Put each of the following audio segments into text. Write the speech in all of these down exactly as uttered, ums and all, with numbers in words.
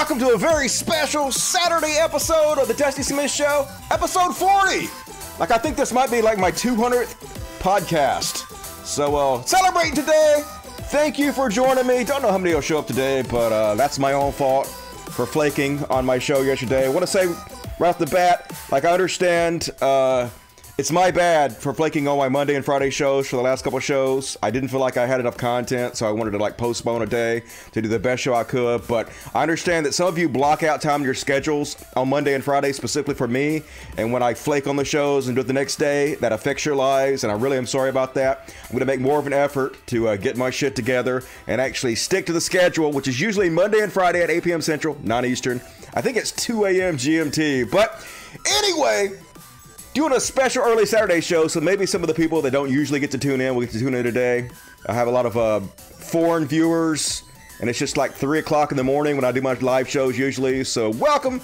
Welcome to a very special Saturday episode of the Dusty Smith Show, episode forty. Like, I think this might be like my two hundredth podcast. So, uh, celebrating today. Thank you for joining me. Don't know how many will show up today, but uh, that's my own fault for flaking on my show yesterday. I want to say right off the bat, like, I understand uh, it's my bad for flaking on my Monday and Friday shows for the last couple shows. I didn't feel like I had enough content, so I wanted to, like, postpone a day to do the best show I could. But I understand that some of you block out time in your schedules on Monday and Friday specifically for me. And when I flake on the shows and do it the next day, that affects your lives. And I really am sorry about that. I'm going to make more of an effort to uh, get my shit together and actually stick to the schedule, which is usually Monday and Friday at eight p.m. Central, nine Eastern. I think it's two a.m. G M T. But anyway, doing a special early Saturday show, so maybe some of the people that don't usually get to tune in will get to tune in today. I have a lot of uh, foreign viewers, and it's just like three o'clock in the morning when I do my live shows usually. So welcome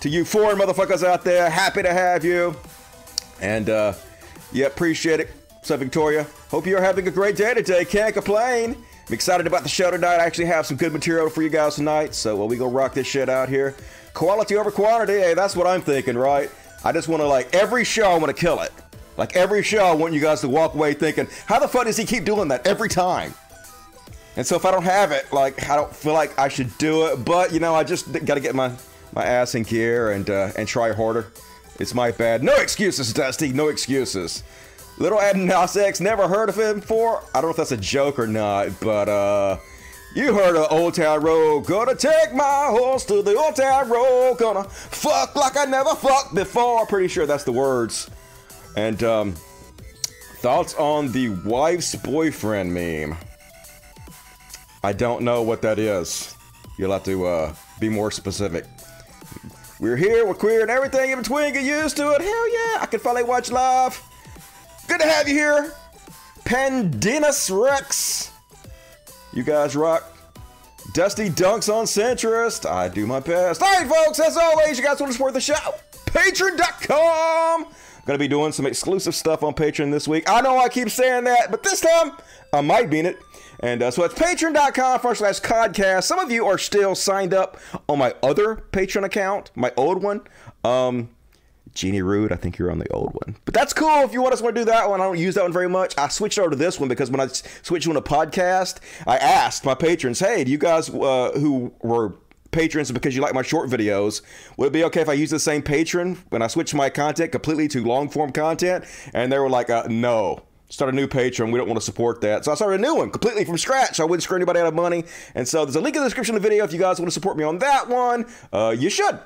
to you foreign motherfuckers out there. Happy to have you. And, uh, yeah, appreciate it. What's up, Victoria? Hope you're having a great day today. Can't complain. I'm excited about the show tonight. I actually have some good material for you guys tonight, so well, we gonna rock this shit out here. Quality over quantity. Hey, that's what I'm thinking, right? I just want to, like, every show I want to kill it. Like, every show I want you guys to walk away thinking, how the fuck does he keep doing that every time? And so if I don't have it, like, I don't feel like I should do it. But, you know, I just got to get my, my ass in gear and uh, and try harder. It's my bad. No excuses, Dusty. No excuses. Little Nas X, never heard of him before. I don't know if that's a joke or not, but uh, you heard of Old Town Road. Gonna take my horse to the Old Town Road. Gonna fuck like I never fucked before. Pretty sure that's the words. And um, thoughts on the wife's boyfriend meme. I don't know what that is. You'll have to uh, be more specific. We're here, we're queer, and everything in between. Get used to it. Hell yeah, I can finally watch live. Good to have you here. Pandinus Rex. You guys rock. Dusty dunks on Centrist. I do my best. All right, folks, as always, you guys want to support the show? Patreon dot com. I'm going to be doing some exclusive stuff on Patreon this week. I know I keep saying that, but this time I might mean it. And uh, so it's patreon dot com forward slash podcast. Some of you are still signed up on my other Patreon account, my old one. Um... Jeannie Rude, I think you're on the old one. But that's cool if you want us to do that one. I don't use that one very much. I switched over to this one because when I switched on to podcast, I asked my patrons, hey, do you guys uh, who were patrons because you like my short videos, would it be okay if I use the same patron when I switch my content completely to long-form content? And they were like, uh, no. Start a new Patreon. We don't want to support that. So I started a new one completely from scratch. I wouldn't screw anybody out of money. And so there's a link in the description of the video if you guys want to support me on that one. Uh, you should.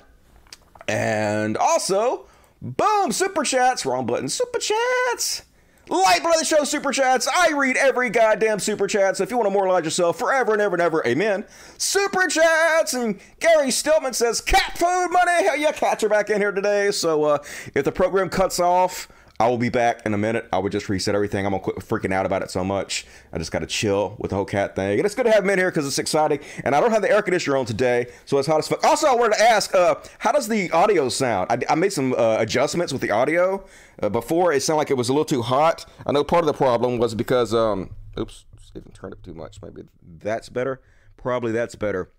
And also, boom, super chats, wrong button, super chats, Lifeblood of the show, super chats. I read every goddamn super chat, so if you want to moralize yourself forever and ever and ever, amen, super chats. And Gary Stillman says, cat food money, hell yeah, cats are back in here today. So uh, if the program cuts off, I will be back in a minute. I would just reset everything. I'm going to quit freaking out about it so much. I just got to chill with the whole cat thing. And it's good to have him in here because it's exciting. And I don't have the air conditioner on today, so it's hot as fuck. Also, I wanted to ask, uh, how does the audio sound? I, I made some uh, adjustments with the audio. Uh, before, it sounded like it was a little too hot. I know part of the problem was because, um, oops, even turned up too much. Maybe that's better. Probably that's better.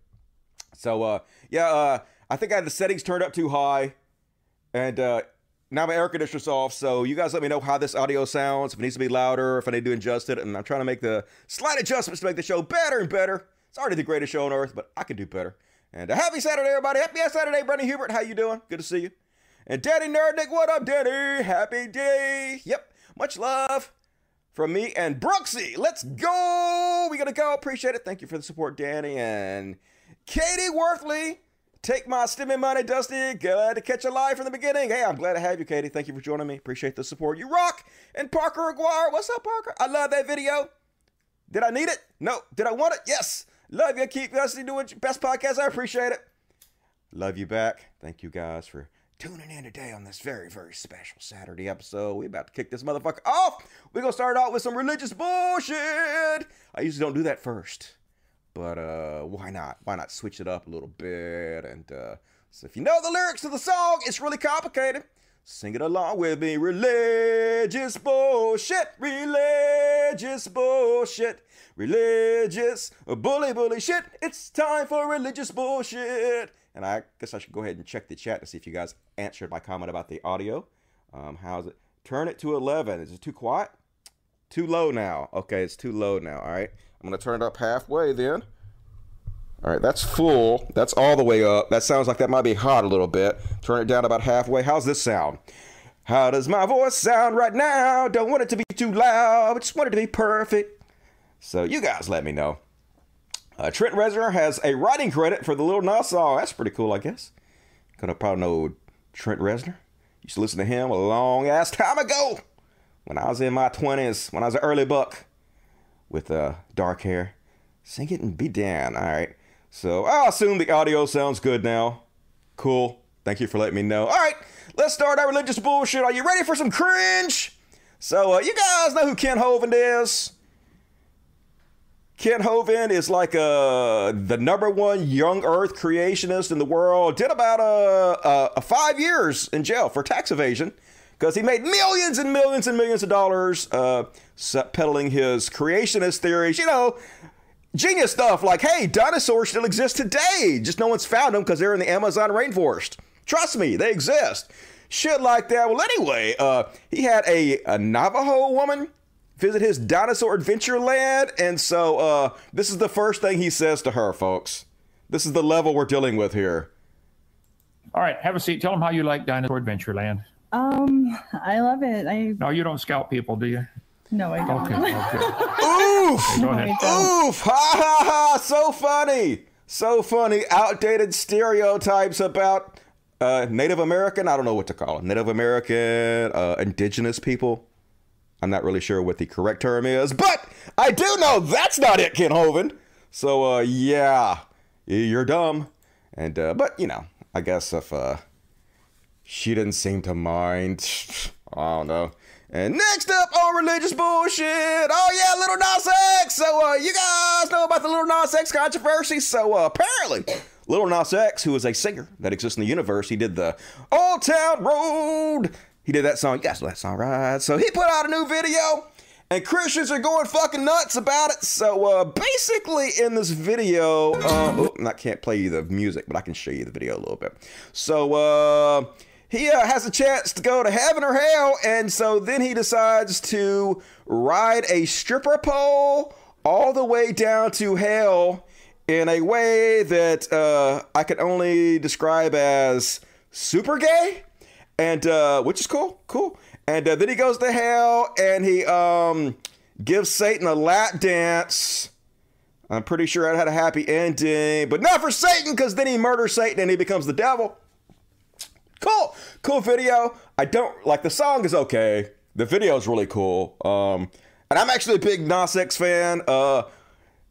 So, uh, yeah, uh, I think I had the settings turned up too high. And, uh, now my air conditioner's off, so you guys let me know how this audio sounds, if it needs to be louder, if I need to adjust it, and I'm trying to make the slight adjustments to make the show better and better. It's already the greatest show on earth, but I can do better. And a happy Saturday, everybody. Happy Saturday, Brendan Hubert. How you doing? Good to see you. And Daddy Nerdnik, what up, Daddy? Happy day. Yep, much love from me and Brooksy. Let's go. We're going to go. Appreciate it. Thank you for the support, Danny. And Katie Worthley. Take my stimmy money, Dusty. Glad to catch you live from the beginning. Hey, I'm glad to have you, Katie. Thank you for joining me. Appreciate the support. You rock. And Parker Aguirre. What's up, Parker? I love that video. Did I need it? No. Did I want it? Yes. Love you. Keep Dusty doing your best podcast. I appreciate it. Love you back. Thank you guys for tuning in today on this very, very special Saturday episode. We're about to kick this motherfucker off. We're going to start out with some religious bullshit. I usually don't do that first. But uh, why not? Why not switch it up a little bit? And uh, so if you know the lyrics to the song, it's really complicated. Sing it along with me. Religious bullshit. Religious religious bullshit. Religious bully bully shit. It's time for religious bullshit. And I guess I should go ahead and check the chat to see if you guys answered my comment about the audio. Um, how's it? Turn it to eleven. Is it too quiet? Too low now. Okay, it's too low now. All right. I'm going to turn it up halfway then. All right, that's full. That's all the way up. That sounds like that might be hot a little bit. Turn it down about halfway. How's this sound? How does my voice sound right now? Don't want it to be too loud. I just want it to be perfect. So you guys let me know. Uh, Trent Reznor has a writing credit for the Lil Nas song. That's pretty cool, I guess. Gonna probably know Trent Reznor. Used to listen to him a long ass time ago. When I was in my twenties. When I was an early buck. With uh, dark hair. Sing it and be down. All right. So I assume the audio sounds good now. Cool. Thank you for letting me know. All right. Let's start our religious bullshit. Are you ready for some cringe? So uh, you guys know who Ken Hovind is. Ken Hovind is like uh, the number one young earth creationist in the world. Did about uh, uh, five years in jail for tax evasion because he made millions and millions and millions of dollars uh, peddling his creationist theories. You know, genius stuff like, hey, dinosaurs still exist today. Just no one's found them because they're in the Amazon rainforest. Trust me, they exist. Shit like that. Well, anyway, uh, he had a, a Navajo woman visit his Dinosaur Adventure Land. And so uh, this is the first thing he says to her, folks. This is the level we're dealing with here. All right, have a seat. Tell them how you like Dinosaur Adventure Land. Um, I love it. I No, you don't scout people, do you? No, I don't. Okay, okay. Oof! No, oof! Ha ha ha! So funny! So funny. Outdated stereotypes about... Uh, Native American, I don't know what to call it. Native American, uh, indigenous people. I'm not really sure what the correct term is, but I do know that's not it, Ken Hovind. So, uh, yeah, you're dumb. And, uh, but, you know, I guess if uh, she didn't seem to mind, I don't know. And next up on religious bullshit, oh yeah, Lil Nas X. So, uh, you guys know about the Lil Nas X controversy. So, uh, apparently... Lil Nas X, who is a singer that exists in the universe, he did the Old Town Road. He did that song. You guys know that song, right? So he put out a new video, and Christians are going fucking nuts about it. So uh, basically in this video, uh, oh, I can't play you the music, but I can show you the video a little bit. So uh, he uh, has a chance to go to heaven or hell, and so then he decides to ride a stripper pole all the way down to hell in a way that uh, I can only describe as super gay, and uh, which is cool, cool. And uh, then he goes to hell and he um, gives Satan a lap dance. I'm pretty sure it had a happy ending, but not for Satan, because then he murders Satan and he becomes the devil. Cool, cool video. I don't like the song is okay. The video is really cool. Um, and I'm actually a big Nas X fan. Uh,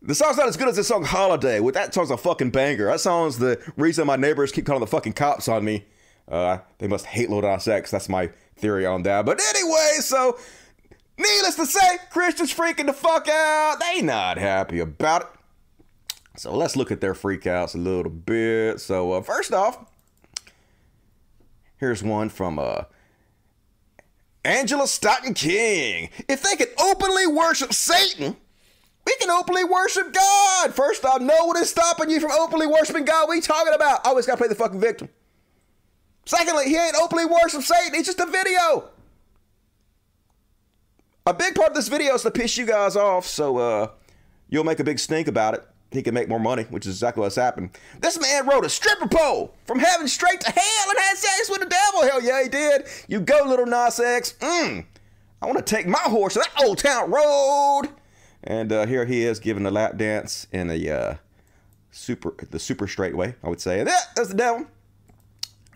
The song's not as good as the song Holiday. Well, that song's a fucking banger. That song's the reason my neighbors keep calling the fucking cops on me. Uh, they must hate Lil Nas X. That's my theory on that. But anyway, so needless to say, Christians freaking the fuck out. They not happy about it. So let's look at their freakouts a little bit. So uh, first off, here's one from... Uh, Angela Stoughton King. If they could openly worship Satan... We can openly worship God. First off, no one is stopping you from openly worshiping God. What are you talking about? Always got to play the fucking victim. Secondly, he ain't openly worship Satan. It's just a video. A big part of this video is to piss you guys off, so uh, you'll make a big stink about it. He can make more money, which is exactly what's happened. This man rode a stripper pole from heaven straight to hell and had sex with the devil. Hell yeah, he did. You go, Lil Nas X. Mm. I want to take my horse to that Old Town Road. And uh, here he is giving a lap dance in a uh, super, the super straight way, I would say. And that, that's the devil.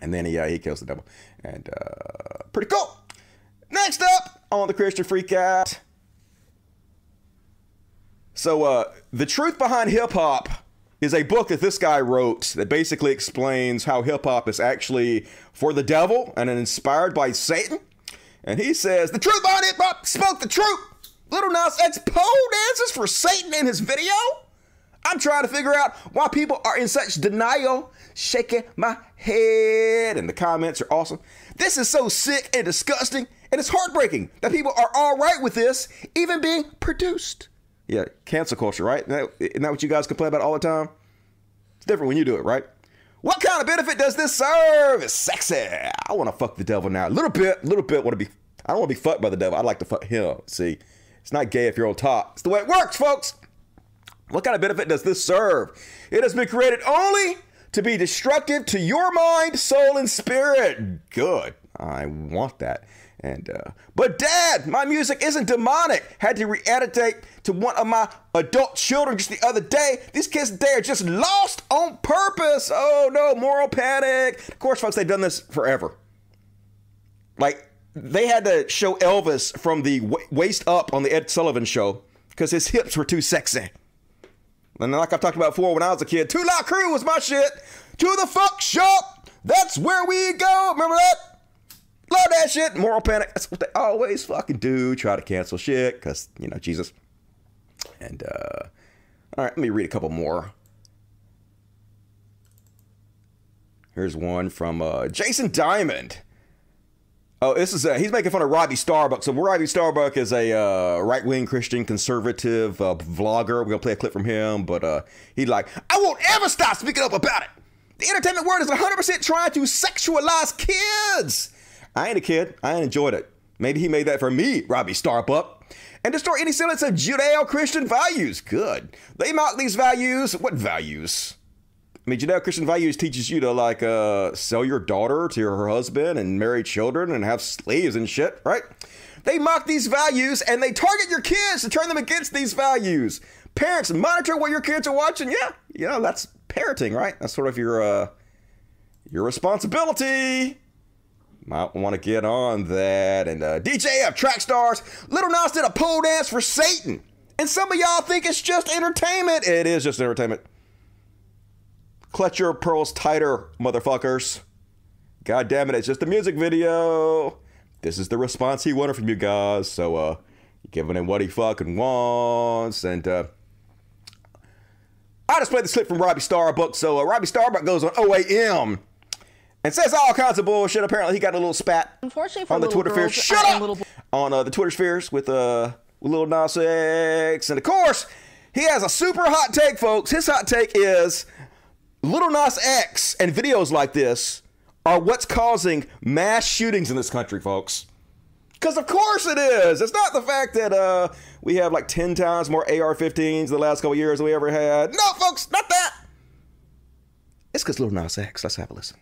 And then he, uh, he kills the devil. And uh, pretty cool. Next up on the Christian Freakout. So uh, the truth behind hip hop is a book that this guy wrote that basically explains how hip hop is actually for the devil and inspired by Satan. And he says, the truth behind hip hop, spoke the truth. Lil Nas X pole dances for Satan in his video? I'm trying to figure out why people are in such denial, shaking my head. And the comments are awesome. This is so sick and disgusting, and it's heartbreaking that people are all right with this even being produced. Yeah, cancel culture, right? Isn't that what you guys complain about all the time? It's different when you do it, right? What kind of benefit does this serve? It's sexy. I want to fuck the devil now. A little bit, a little bit want to be, I don't want to be fucked by the devil. I'd like to fuck him. See, it's not gay if you're on top. It's the way it works, folks. What kind of benefit does this serve? It has been created only to be destructive to your mind, soul, and spirit. Good. I want that. And, uh, but dad, my music isn't demonic. Had to re-editate to one of my adult children just the other day. These kids today are just lost on purpose. Oh no, moral panic. Of course, folks, they've done this forever. Like they had to show Elvis from the waist up on the Ed Sullivan Show because his hips were too sexy. And like I've talked about before, when I was a kid, Two La Crew was my shit. To the fuck shop. That's where we go. Remember that? Love that shit. Moral panic. That's what they always fucking do. Try to cancel shit because, you know, Jesus. And, uh, all right, let me read a couple more. Here's one from uh, Jason Diamond. Oh, this is, a, he's making fun of Robby Starbuck. So Robby Starbuck is a uh, right-wing Christian conservative uh, vlogger. We're going to play a clip from him. But uh, he's like, I won't ever stop speaking up about it. The entertainment world is one hundred percent trying to sexualize kids. I ain't a kid. I enjoyed it. Maybe he made that for me, Robby Starbuck. And destroy any semblance of Judeo-Christian values. Good. They mock these values. What values? I mean, Judeo-Christian values teaches you to, like, uh, sell your daughter to her husband and marry children and have slaves and shit, right? They mock these values and they target your kids to turn them against these values. Parents, monitor what your kids are watching. Yeah, you know, that's parenting, right? That's sort of your, uh, your responsibility. Might want to get on that. And uh, D J of Track Stars, Lil Nas did a pole dance for Satan. And some of y'all think it's just entertainment. It is just entertainment. Clutch your pearls tighter, motherfuckers. God damn it, it's just a music video. This is the response he wanted from you guys. So, uh, giving him what he fucking wants. And, uh, I just played this clip from Robby Starbuck. So, uh, Robby Starbuck goes on O A M. And says all kinds of bullshit. Apparently, he got a little spat Unfortunately for on the Twitter spheres. Shut up! Little... On uh, the Twitter spheres with, uh, with Lil Nas X. And, of course, he has a super hot take, folks. His hot take is Lil Nas X and videos like this are what's causing mass shootings in this country, folks. Because, of course, it is. It's not the fact that uh, we have, like, ten times more A R fifteens the last couple of years than we ever had. No, folks, not that. It's because Lil Nas X. Let's have a listen.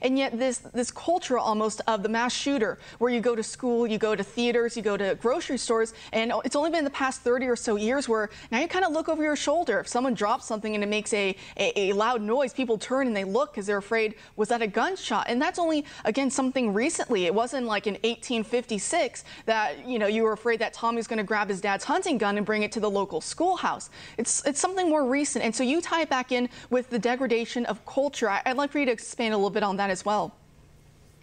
And yet this this culture almost of the mass shooter, where you go to school, you go to theaters, you go to grocery stores, and it's only been the past thirty or so years where now you kind of look over your shoulder. If someone drops something and it makes a, a, a loud noise, people turn and they look because they're afraid, was that a gunshot? And that's only, again, something recently. It wasn't like in eighteen fifty-six that, you know, you were afraid that Tommy's going to grab his dad's hunting gun and bring it to the local schoolhouse. It's, it's something more recent. And so you tie it back in with the degradation of culture. I, I'd like for you to expand a little bit on that as well.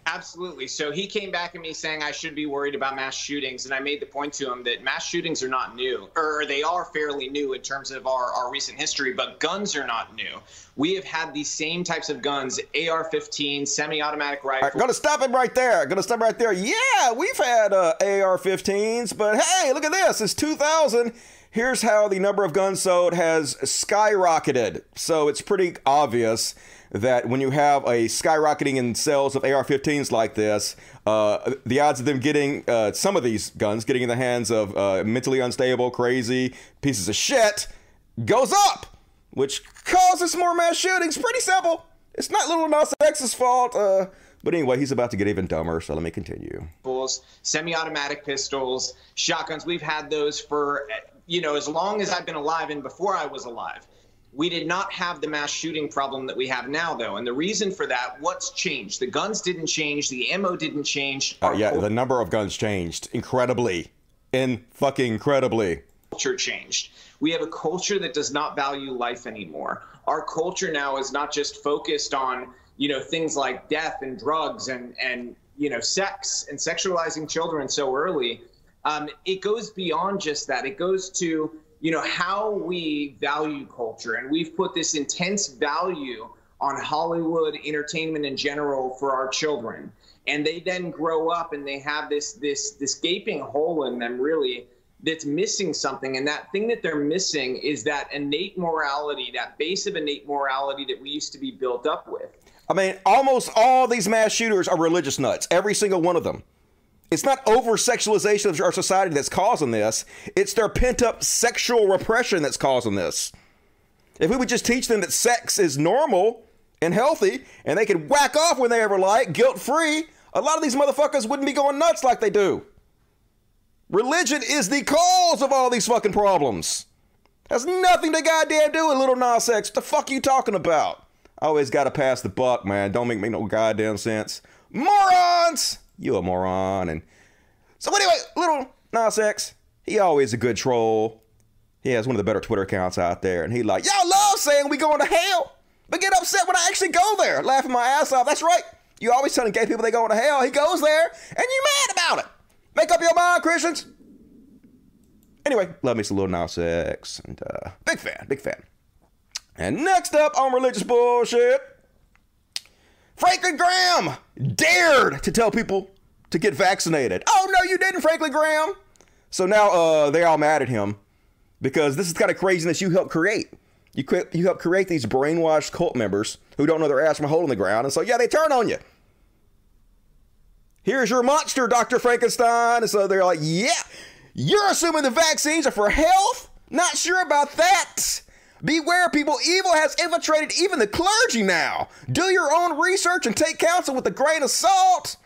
Absolutely. So he came back at me saying I should be worried about mass shootings, and I made the point to him that mass shootings are not new, or they are fairly new in terms of our, our recent history, but guns are not new. We have had these same types of guns, A R fifteen, semi-automatic rifle. I'm going to stop it right there. I'm going to stop right there. Yeah, we've had uh, A R fifteens, but hey, look at this. It's two thousand. Here's how the number of guns sold has skyrocketed. So it's pretty obvious that when you have a skyrocketing in sales of A R fifteens like this, uh, the odds of them getting uh, some of these guns getting in the hands of uh, mentally unstable, crazy pieces of shit goes up, which causes more mass shootings. Pretty simple. It's not Lil Nas X's fault. Uh, but anyway, he's about to get even dumber, so let me continue. Semi-automatic pistols, shotguns. We've had those for, you know, as long as I've been alive and before I was alive. We did not have the mass shooting problem that we have now, though. And the reason for that, what's changed? The guns didn't change. The ammo didn't change. Oh, uh, yeah. The number of guns changed incredibly. In fucking incredibly. Culture changed. We have a culture that does not value life anymore. Our culture now is not just focused on, you know, things like death and drugs and, and you know, sex and sexualizing children so early. Um, it goes beyond just that. It goes to, you know, how we value culture. And we've put this intense value on Hollywood entertainment in general for our children. and they then grow up and they have this this this gaping hole in them, really, that's missing something. And that thing that they're missing is that innate morality, that base of innate morality that we used to be built up with. I mean, almost all these mass shooters are religious nuts, every single one of them. It's not over-sexualization of our society that's causing this. It's their pent-up sexual repression that's causing this. If we would just teach them that sex is normal and healthy and they can whack off when they ever like, guilt-free, a lot of these motherfuckers wouldn't be going nuts like they do. Religion is the cause of all these fucking problems. Has nothing to goddamn do with Lil Nas X. What the fuck are you talking about? I always got to pass the buck, man. Don't make me no goddamn sense. Morons! You a moron. And so anyway, Lil Nas X, he always a good troll. He has one of the better Twitter accounts out there. And he like, y'all love saying we going to hell, but get upset when I actually go there. Laughing my ass off. That's right. You always telling gay people they going to hell. He goes there, and you're mad about it. Make up your mind, Christians. Anyway, love me some Lil Nas X. And uh, big fan, big fan. And next up on religious bullshit, Franklin Graham dared to tell people to get vaccinated. Oh, no, you didn't, Franklin Graham. So now uh, they're all mad at him because this is kind of craziness you helped create. You you helped create these brainwashed cult members who don't know their ass from a hole in the ground. And so, yeah, they turn on you. Here's your monster, Doctor Frankenstein. And so they're like, yeah, you're assuming the vaccines are for health? Not sure about that. Beware, people. Evil has infiltrated even the clergy now. Do your own research and take counsel with a grain of salt.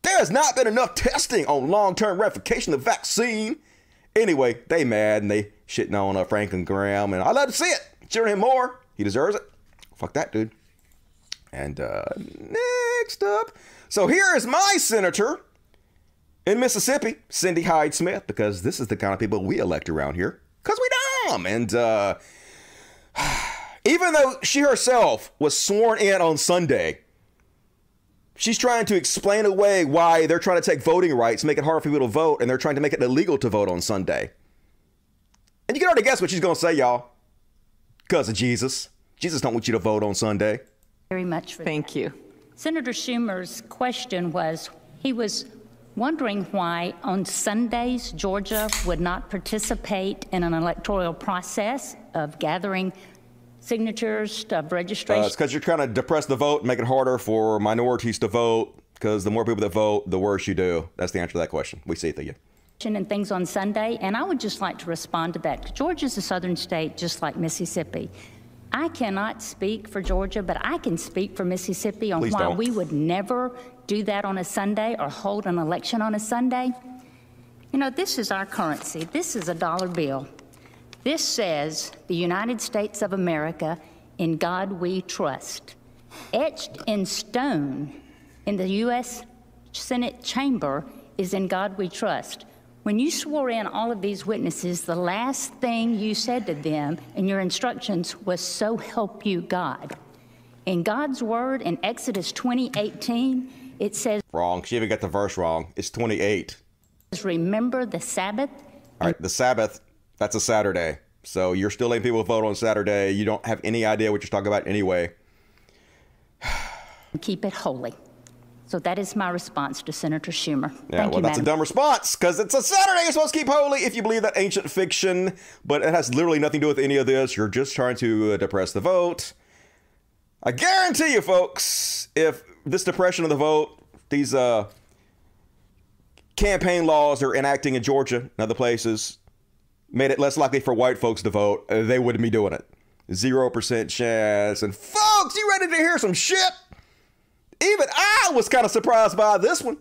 There has not been enough testing on long-term ratification of the vaccine. Anyway, they mad and they shitting on uh, Franklin Graham. And I love to see it. Cheering him more. He deserves it. Fuck that, dude. And uh, next up. So here is my senator in Mississippi, Cindy Hyde-Smith, because this is the kind of people we elect around here. Because we dumb. And, uh... even though she herself was sworn in on Sunday, she's trying to explain away why they're trying to take voting rights, make it hard for people to vote, and they're trying to make it illegal to vote on Sunday. And you can already guess what she's going to say, y'all. Because of Jesus. Jesus don't want you to vote on Sunday. Very much for Thank that. you. Senator Schumer's question was, he was wondering why on Sundays Georgia would not participate in an electoral process of gathering signatures, of registration. Uh, it's because you're trying to depress the vote and make it harder for minorities to vote, because the more people that vote, the worse you do. That's the answer to that question. We see it, thank you. And things on Sunday, and I would just like to respond to that. Georgia's a southern state just like Mississippi. I cannot speak for Georgia, but I can speak for Mississippi on Please why don't. we would never do that on a Sunday or hold an election on a Sunday. You know, this is our currency. This is a dollar bill. This says, the United States of America, in God we trust. Etched in stone in the U S Senate chamber is in God we trust. When you swore in all of these witnesses, the last thing you said to them in your instructions was, so help you God. In God's word in Exodus twenty eighteen, it says... Wrong. She even got the verse wrong. It's twenty-eight. Remember the Sabbath. All right. The Sabbath, that's a Saturday. So you're still letting people vote on Saturday. You don't have any idea what you're talking about anyway. Keep it holy. So that is my response to Senator Schumer. Yeah, Thank well, you, that's Madam. a dumb response because it's a Saturday. You're supposed to keep holy if you believe that ancient fiction. But it has literally nothing to do with any of this. You're just trying to uh, depress the vote. I guarantee you, folks, if this depression of the vote, these uh, campaign laws they're enacting in Georgia and other places made it less likely for white folks to vote, uh, they wouldn't be doing it. Zero percent chance. And folks, you ready to hear some shit? Even I was kind of surprised by this one.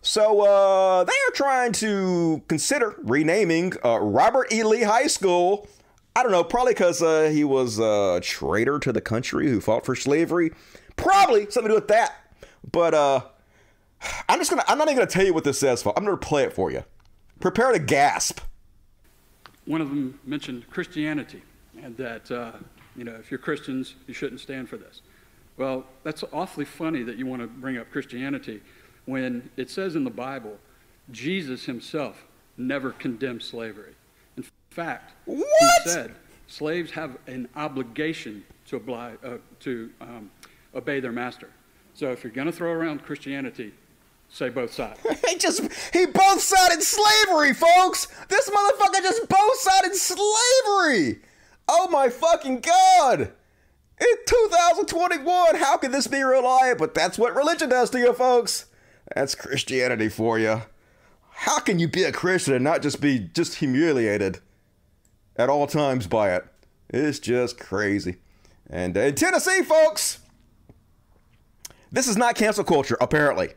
So uh, they are trying to consider renaming uh, Robert E. Lee High School. I don't know, probably because uh, he was a traitor to the country who fought for slavery. Probably something to do with that. But uh, I'm just going to, I'm not even going to tell you what this says for. I'm going to play it for you. Prepare to gasp. One of them mentioned Christianity and that, uh, you know, if you're Christians, you shouldn't stand for this. Well, that's awfully funny that you want to bring up Christianity when it says in the Bible, Jesus himself never condemned slavery. In fact, what? He said slaves have an obligation to oblige, uh, to um, obey their master. So if you're going to throw around Christianity, say both sides. he just, he both sided slavery, folks. This motherfucker just both sided slavery. Oh my fucking God. In two thousand twenty-one, how can this be reliable? But that's what religion does to you, folks. That's Christianity for you. How can you be a Christian and not just be just humiliated at all times by it? It's just crazy. And in Tennessee, folks, this is not cancel culture, apparently.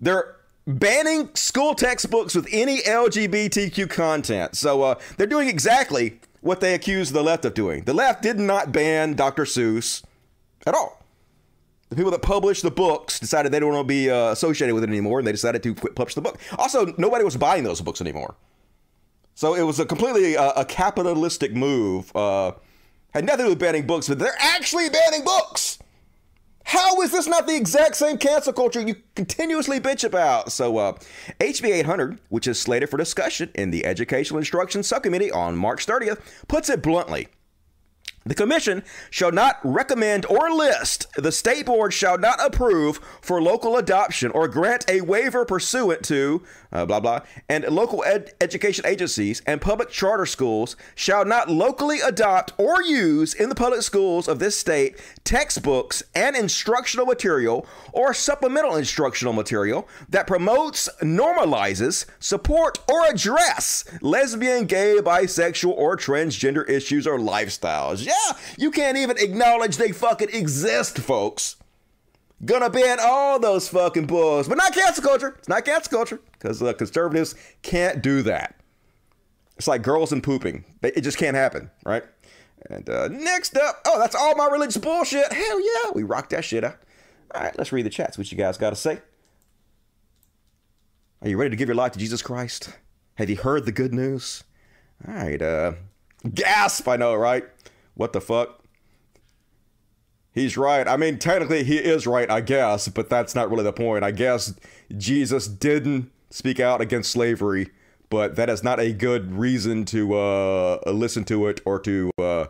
They're banning school textbooks with any L G B T Q content. So uh, they're doing exactly what they accused the left of doing. The left did not ban Doctor Seuss at all. The people that published the books decided they don't want to be uh, associated with it anymore, and they decided to quit publish the book. Also, nobody was buying those books anymore. So it was a completely uh, a capitalistic move. Uh, had nothing to do with banning books, but they're actually banning books. How is this not the exact same cancel culture you continuously bitch about? So uh, H B eight hundred, which is slated for discussion in the Educational Instruction Subcommittee on March thirtieth, puts it bluntly. The commission shall not recommend or list, the state board shall not approve for local adoption or grant a waiver pursuant to uh, blah, blah, and local ed- education agencies and public charter schools shall not locally adopt or use in the public schools of this state textbooks and instructional material or supplemental instructional material that promotes, normalizes, support, or address lesbian, gay, bisexual, or transgender issues or lifestyles. Yeah. You can't even acknowledge they fucking exist, folks. Gonna ban all those fucking bulls, but not cancel culture. It's not cancel culture because uh, conservatives can't do that. It's like girls and pooping. It just can't happen, right? And uh, next up, oh, that's all my religious bullshit. Hell yeah, we rock that shit out. All right, let's read the chats. What you guys got to say? Are you ready to give your life to Jesus Christ? Have you heard the good news? All right, uh, gasp, I know, right? What the fuck? He's right. I mean, technically he is right, I guess, but that's not really the point. I guess Jesus didn't speak out against slavery, but that is not a good reason to uh, listen to it or to uh,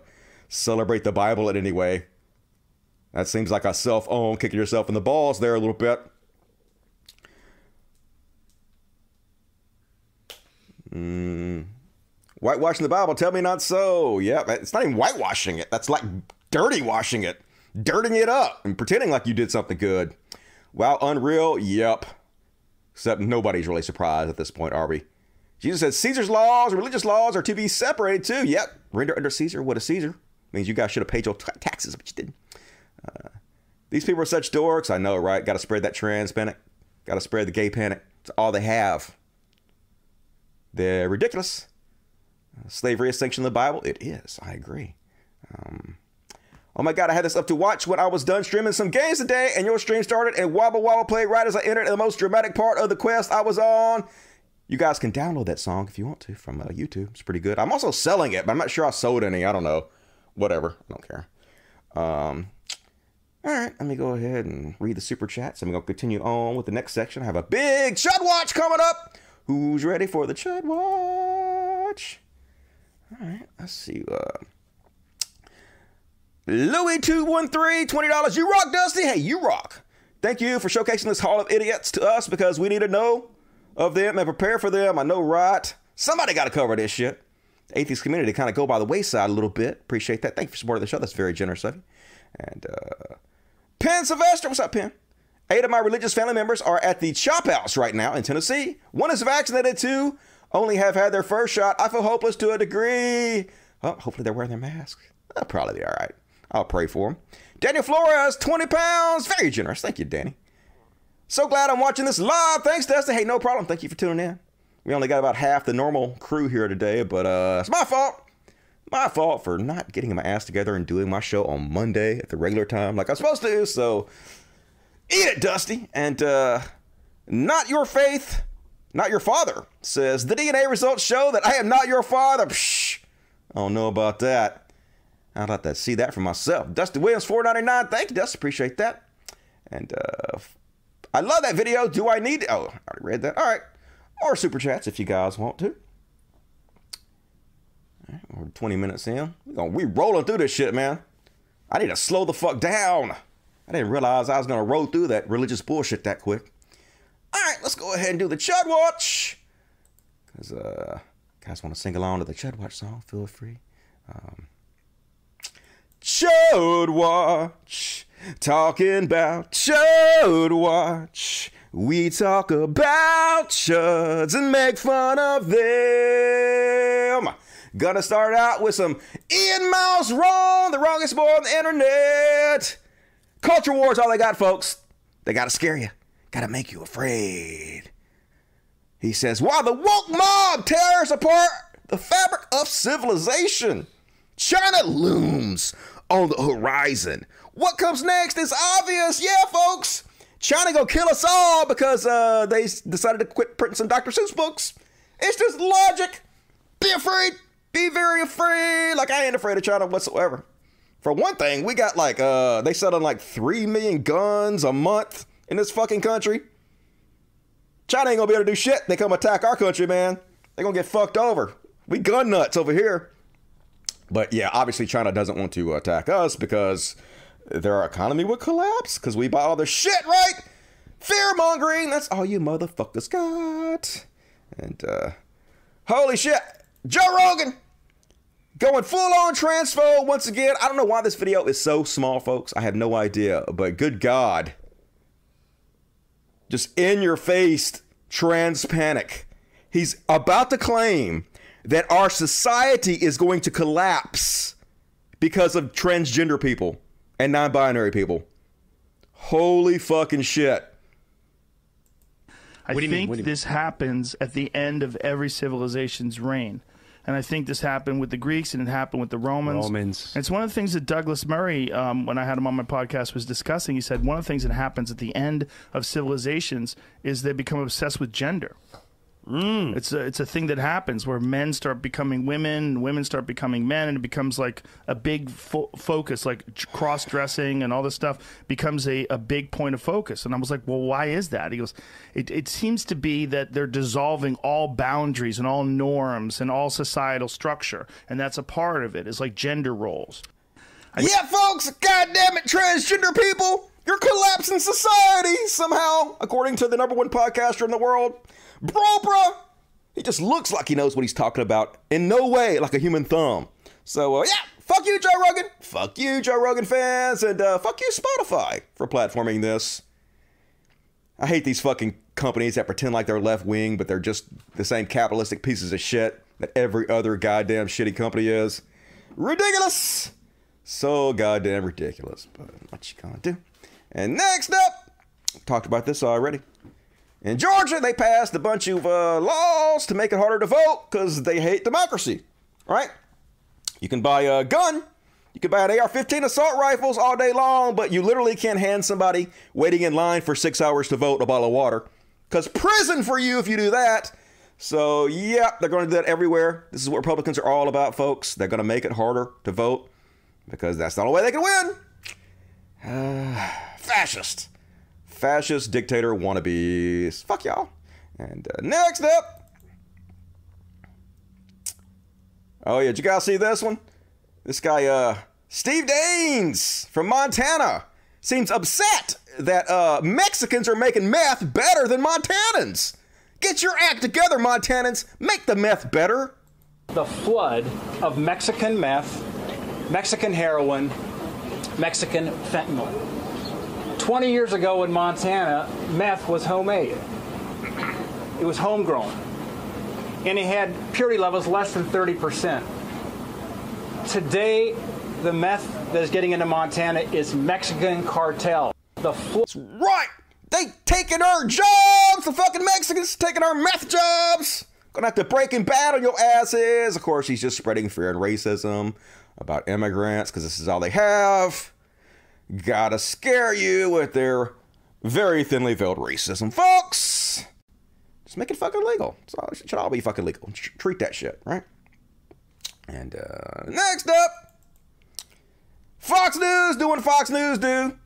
celebrate the Bible in any way. That seems like a self-own, kicking yourself in the balls there a little bit. Hmm. Whitewashing the Bible, tell me not so. Yeah, it's not even whitewashing it. That's like dirty washing it, dirtying it up and pretending like you did something good. Wow, unreal. Yep. Except nobody's really surprised at this point, are we? Jesus says Caesar's laws and religious laws are to be separated too. Yep. Render under Caesar what is Caesar. Means you guys should have paid your t- taxes, but you didn't. Uh, these people are such dorks. I know, right? Got to spread that trans panic. Got to spread the gay panic. It's all they have. They're ridiculous. Slavery is sanctioned in the Bible. It is. I agree. Um, oh my God, I had this up to watch when I was done streaming some games today, and your stream started, and Wobble Wobble played right as I entered the most dramatic part of the quest I was on. You guys can download that song if you want to from uh, YouTube. It's pretty good. I'm also selling it, but I'm not sure I sold any. I don't know. Whatever. I don't care. Um, all right, let me go ahead and read the super chats. I'm going to continue on with the next section. I have a big Chud Watch coming up. Who's ready for the Chud Watch? All right, let's see. Uh, Louis two one three, twenty dollars. You rock, Dusty. Hey, you rock. Thank you for showcasing this Hall of Idiots to us because we need to know of them and prepare for them. I know, right? Somebody got to cover this shit. The atheist community kind of go by the wayside a little bit. Appreciate that. Thank you for supporting the show. That's very generous of you. And uh, Penn Sylvester. What's up, Penn? Eight of my religious family members are at the Chop House right now in Tennessee. One is vaccinated, too. Only have had their first shot. I feel hopeless to a degree. Oh, hopefully they're wearing their masks. They'll probably be all right. I'll pray for them. Daniel Flores, twenty pounds. Very generous. Thank you, Danny. So glad I'm watching this live. Thanks, Dustin. Hey, no problem. Thank you for tuning in. We only got about half the normal crew here today, but uh, it's my fault. My fault for not getting my ass together and doing my show on Monday at the regular time like I'm supposed to. So eat it, Dusty. And uh, not your faith. Not your father, says the D N A results show that I am not your father. Psh, I don't know about that. I'd like to see that for myself. Dusty Williams, four ninety-nine. Thank you, Dusty. Appreciate that. And uh, I love that video. Do I need? Oh, I already read that. All right. Or super chats if you guys want to. All right, we're twenty minutes in. We're, gonna, we're rolling through this shit, man. I need to slow the fuck down. I didn't realize I was going to roll through that religious bullshit that quick. All right, let's go ahead and do the Chud Watch. Because uh, guys want to sing along to the Chud Watch song, feel free. Um, Chud Watch. Talking about Chud Watch. We talk about chuds and make fun of them. Gonna start out with some Ian Mouse Wrong, the wrongest boy on the internet. Culture war's all they got, folks. They gotta scare you. Gotta make you afraid. He says, while the woke mob tears apart the fabric of civilization, China looms on the horizon. What comes next is obvious. Yeah, folks. China gonna kill us all because uh, they decided to quit printing some Doctor Seuss books. It's just logic. Be afraid. Be very afraid. Like, I ain't afraid of China whatsoever. For one thing, we got like, uh, they selling like three million guns a month in this fucking country. China ain't gonna be able to do shit. They come attack our country, man. They gonna get fucked over. We gun nuts over here. But yeah, obviously China doesn't want to attack us because their economy would collapse because we buy all their shit, right? Fear mongering. That's all you motherfuckers got. And uh, holy shit. Joe Rogan going full on transphobe once again. I don't know why this video is so small, folks. I have no idea, but good God. Just in your face trans panic. He's about to claim that our society is going to collapse because of transgender people and non-binary people. Holy fucking shit. I think this happens at the end of every civilization's reign. And I think this happened with the Greeks and it happened with the Romans. Romans. It's one of the things that Douglas Murray, um, when I had him on my podcast, was discussing. He said one of the things that happens at the end of civilizations is they become obsessed with gender. Mm. It's a, it's a thing that happens where men start becoming women, and women start becoming men, and it becomes like a big fo- focus, like cross-dressing and all this stuff becomes a, a big point of focus. And I was like, well, why is that? He goes, it, it seems to be that they're dissolving all boundaries and all norms and all societal structure, and that's a part of it. It's like gender roles. I- yeah, folks, goddammit, transgender people, you're collapsing society somehow, according to the number one podcaster in the world. Bro, bro, he just looks like he knows what he's talking about. In no way like a human thumb. So, uh, yeah, fuck you, Joe Rogan. Fuck you, Joe Rogan fans. And uh, fuck you, Spotify, for platforming this. I hate these fucking companies that pretend like they're left wing, but they're just the same capitalistic pieces of shit that every other goddamn shitty company is. Ridiculous. So goddamn ridiculous. But what you gonna do? And next up, talked about this already. In Georgia, they passed a bunch of uh, laws to make it harder to vote because they hate democracy, right? You can buy a gun. You can buy an A R fifteen assault rifles all day long, but you literally can't hand somebody waiting in line for six hours to vote a bottle of water because prison for you if you do that. So, yeah, they're going to do that everywhere. This is what Republicans are all about, folks. They're going to make it harder to vote because that's the only way they can win. Uh, fascist. Fascist dictator wannabes. Fuck y'all. And uh, next up. Oh, yeah. Did you guys see this one? This guy, uh, Steve Daines from Montana, seems upset that uh, Mexicans are making meth better than Montanans. Get your act together, Montanans. Make the meth better. The flood of Mexican meth, Mexican heroin, Mexican fentanyl. twenty years ago in Montana, meth was homemade. It was homegrown. And it had purity levels less than thirty percent. Today, the meth that is getting into Montana is Mexican cartel. The fl- That's right! They taking our jobs! The fucking Mexicans taking our meth jobs! Gonna have to break and bat on your asses! Of course, he's just spreading fear and racism about immigrants because this is all they have. Gotta scare you with their very thinly veiled racism, folks. Just make it fucking legal. So it should all be fucking legal. Treat that shit, right? And uh, next up, Fox News doing Fox News do.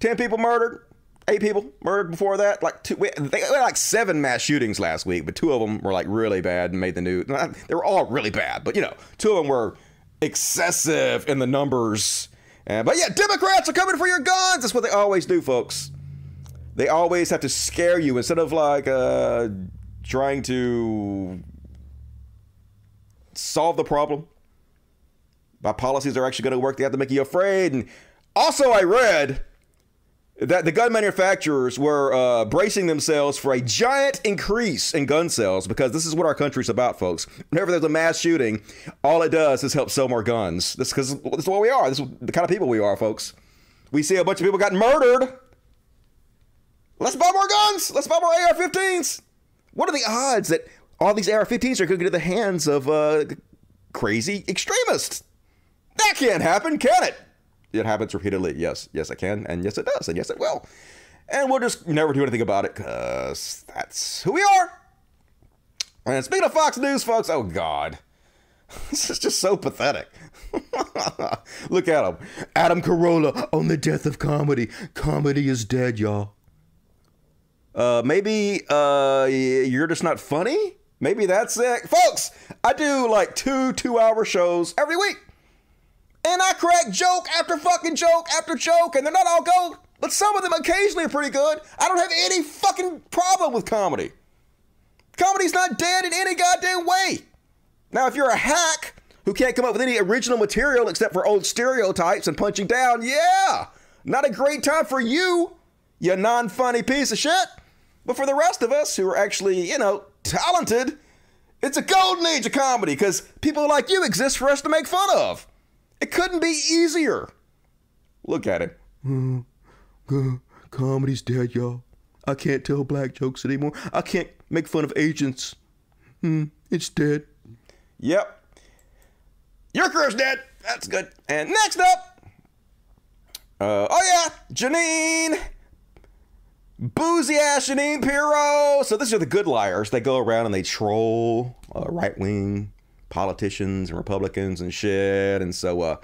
Ten people murdered, eight people murdered before that. Like two, we, they had like seven mass shootings last week, but two of them were like really bad and made the news. They were all really bad, but you know, two of them were excessive in the numbers. Uh, but yeah, Democrats are coming for your guns. That's what they always do, folks. They always have to scare you instead of like uh, trying to solve the problem. My policies are actually going to work. They have to make you afraid. And also, I read that the gun manufacturers were uh, bracing themselves for a giant increase in gun sales, because this is what our country's about, folks. Whenever there's a mass shooting, all it does is help sell more guns. This because this is what we are. This is the kind of people we are, folks. We see a bunch of people got murdered. Let's buy more guns. Let's buy more A R fifteens. What are the odds that all these A R fifteens are going to get in the hands of uh, crazy extremists? That can't happen, can it? It happens repeatedly. Yes, yes, it can, and yes, it does, and yes, it will. And we'll just never do anything about it, because that's who we are. And speaking of Fox News, folks, oh, God. This is just so pathetic. Look at him. Adam Carolla on the death of comedy. Comedy is dead, y'all. Uh, maybe uh, you're just not funny? Maybe that's it. Folks, I do like two two-hour shows every week. And I crack joke after fucking joke after joke, and they're not all gold, but some of them occasionally are pretty good. I don't have any fucking problem with comedy. Comedy's not dead in any goddamn way. Now, if you're a hack who can't come up with any original material except for old stereotypes and punching down, yeah, not a great time for you, you non-funny piece of shit. But for the rest of us who are actually, you know, talented, it's a golden age of comedy, because people like you exist for us to make fun of. It couldn't be easier. Look at it. Mm, comedy's dead, y'all. I can't tell black jokes anymore. I can't make fun of agents. Mm, it's dead. Yep. Your career's dead. That's good. And next up. Uh, oh, yeah. Janine. Boozy ass Janine Pirro. So these are the good liars. They go around and they troll uh, right wing politicians and Republicans and shit. And so uh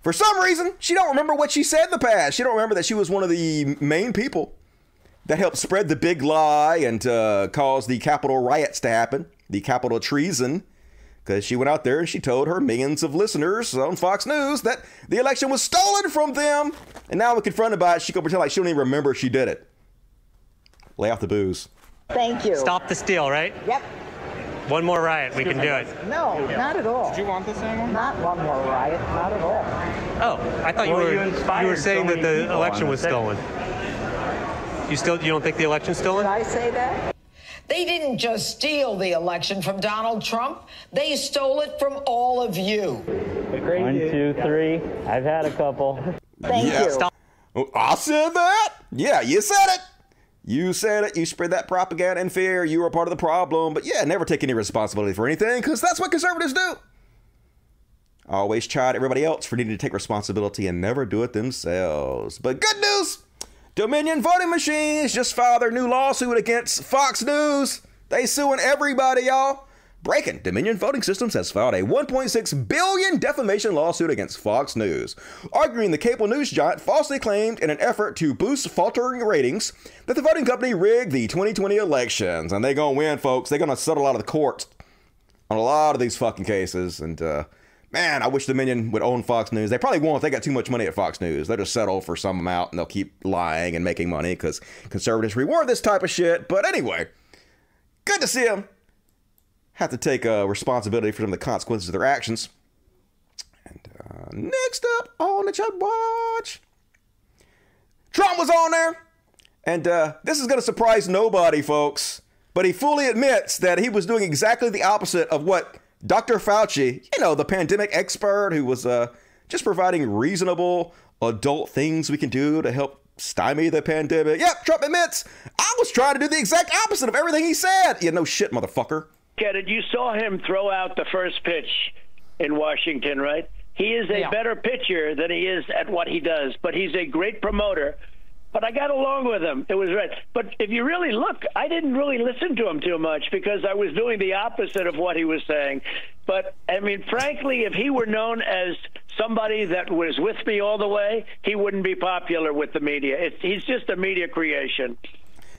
for some reason she don't remember what she said in the past. She don't remember that she was one of the main people that helped spread the big lie and uh cause the Capitol riots to happen, the Capitol treason, because she went out there and she told her millions of listeners on Fox News that the election was stolen from them, and now we're confronted by it. She can pretend like she don't even remember she did it. Lay off the booze. Thank you. Stop the steal, right? Yep. One more riot, we can do it. No, not at all. Did you want this anymore? Not one more riot, not at all. Oh, I thought you were you were saying that the election was stolen. You still you don't think the election's stolen? Did I say that? They didn't just steal the election from Donald Trump. They stole it from all of you. One, two, three. I've had a couple. Thank you. I said that? Yeah, you said it. You said it, you spread that propaganda and fear, you were part of the problem, but yeah, never take any responsibility for anything, because that's what conservatives do. Always chide everybody else for needing to take responsibility and never do it themselves. But good news, Dominion Voting Machines just filed their new lawsuit against Fox News. They suing everybody, y'all. Breaking, Dominion Voting Systems has filed a one point six billion dollars defamation lawsuit against Fox News, arguing the cable news giant falsely claimed in an effort to boost faltering ratings that the voting company rigged the twenty twenty elections. And they're going to win, folks. They're going to settle out of the courts on a lot of these fucking cases. And, uh, man, I wish Dominion would own Fox News. They probably won't. They got too much money at Fox News. They'll just settle for some amount, and they'll keep lying and making money because conservatives reward this type of shit. But anyway, good to see them have to take uh, responsibility for some of the consequences of their actions. And uh, next up on the Chuck Watch, Trump was on there. And uh, this is going to surprise nobody, folks. But he fully admits that he was doing exactly the opposite of what Doctor Fauci, you know, the pandemic expert who was uh, just providing reasonable adult things we can do to help stymie the pandemic. Yep, Trump admits, I was trying to do the exact opposite of everything he said. Yeah, no shit, motherfucker. Get it? You saw him throw out the first pitch in Washington, right? He is a yeah. better pitcher than he is at what he does, but he's a great promoter. But I got along with him. It was right. But if you really look, I didn't really listen to him too much because I was doing the opposite of what he was saying. But, I mean, frankly, if he were known as somebody that was with me all the way, he wouldn't be popular with the media. It's, he's just a media creation.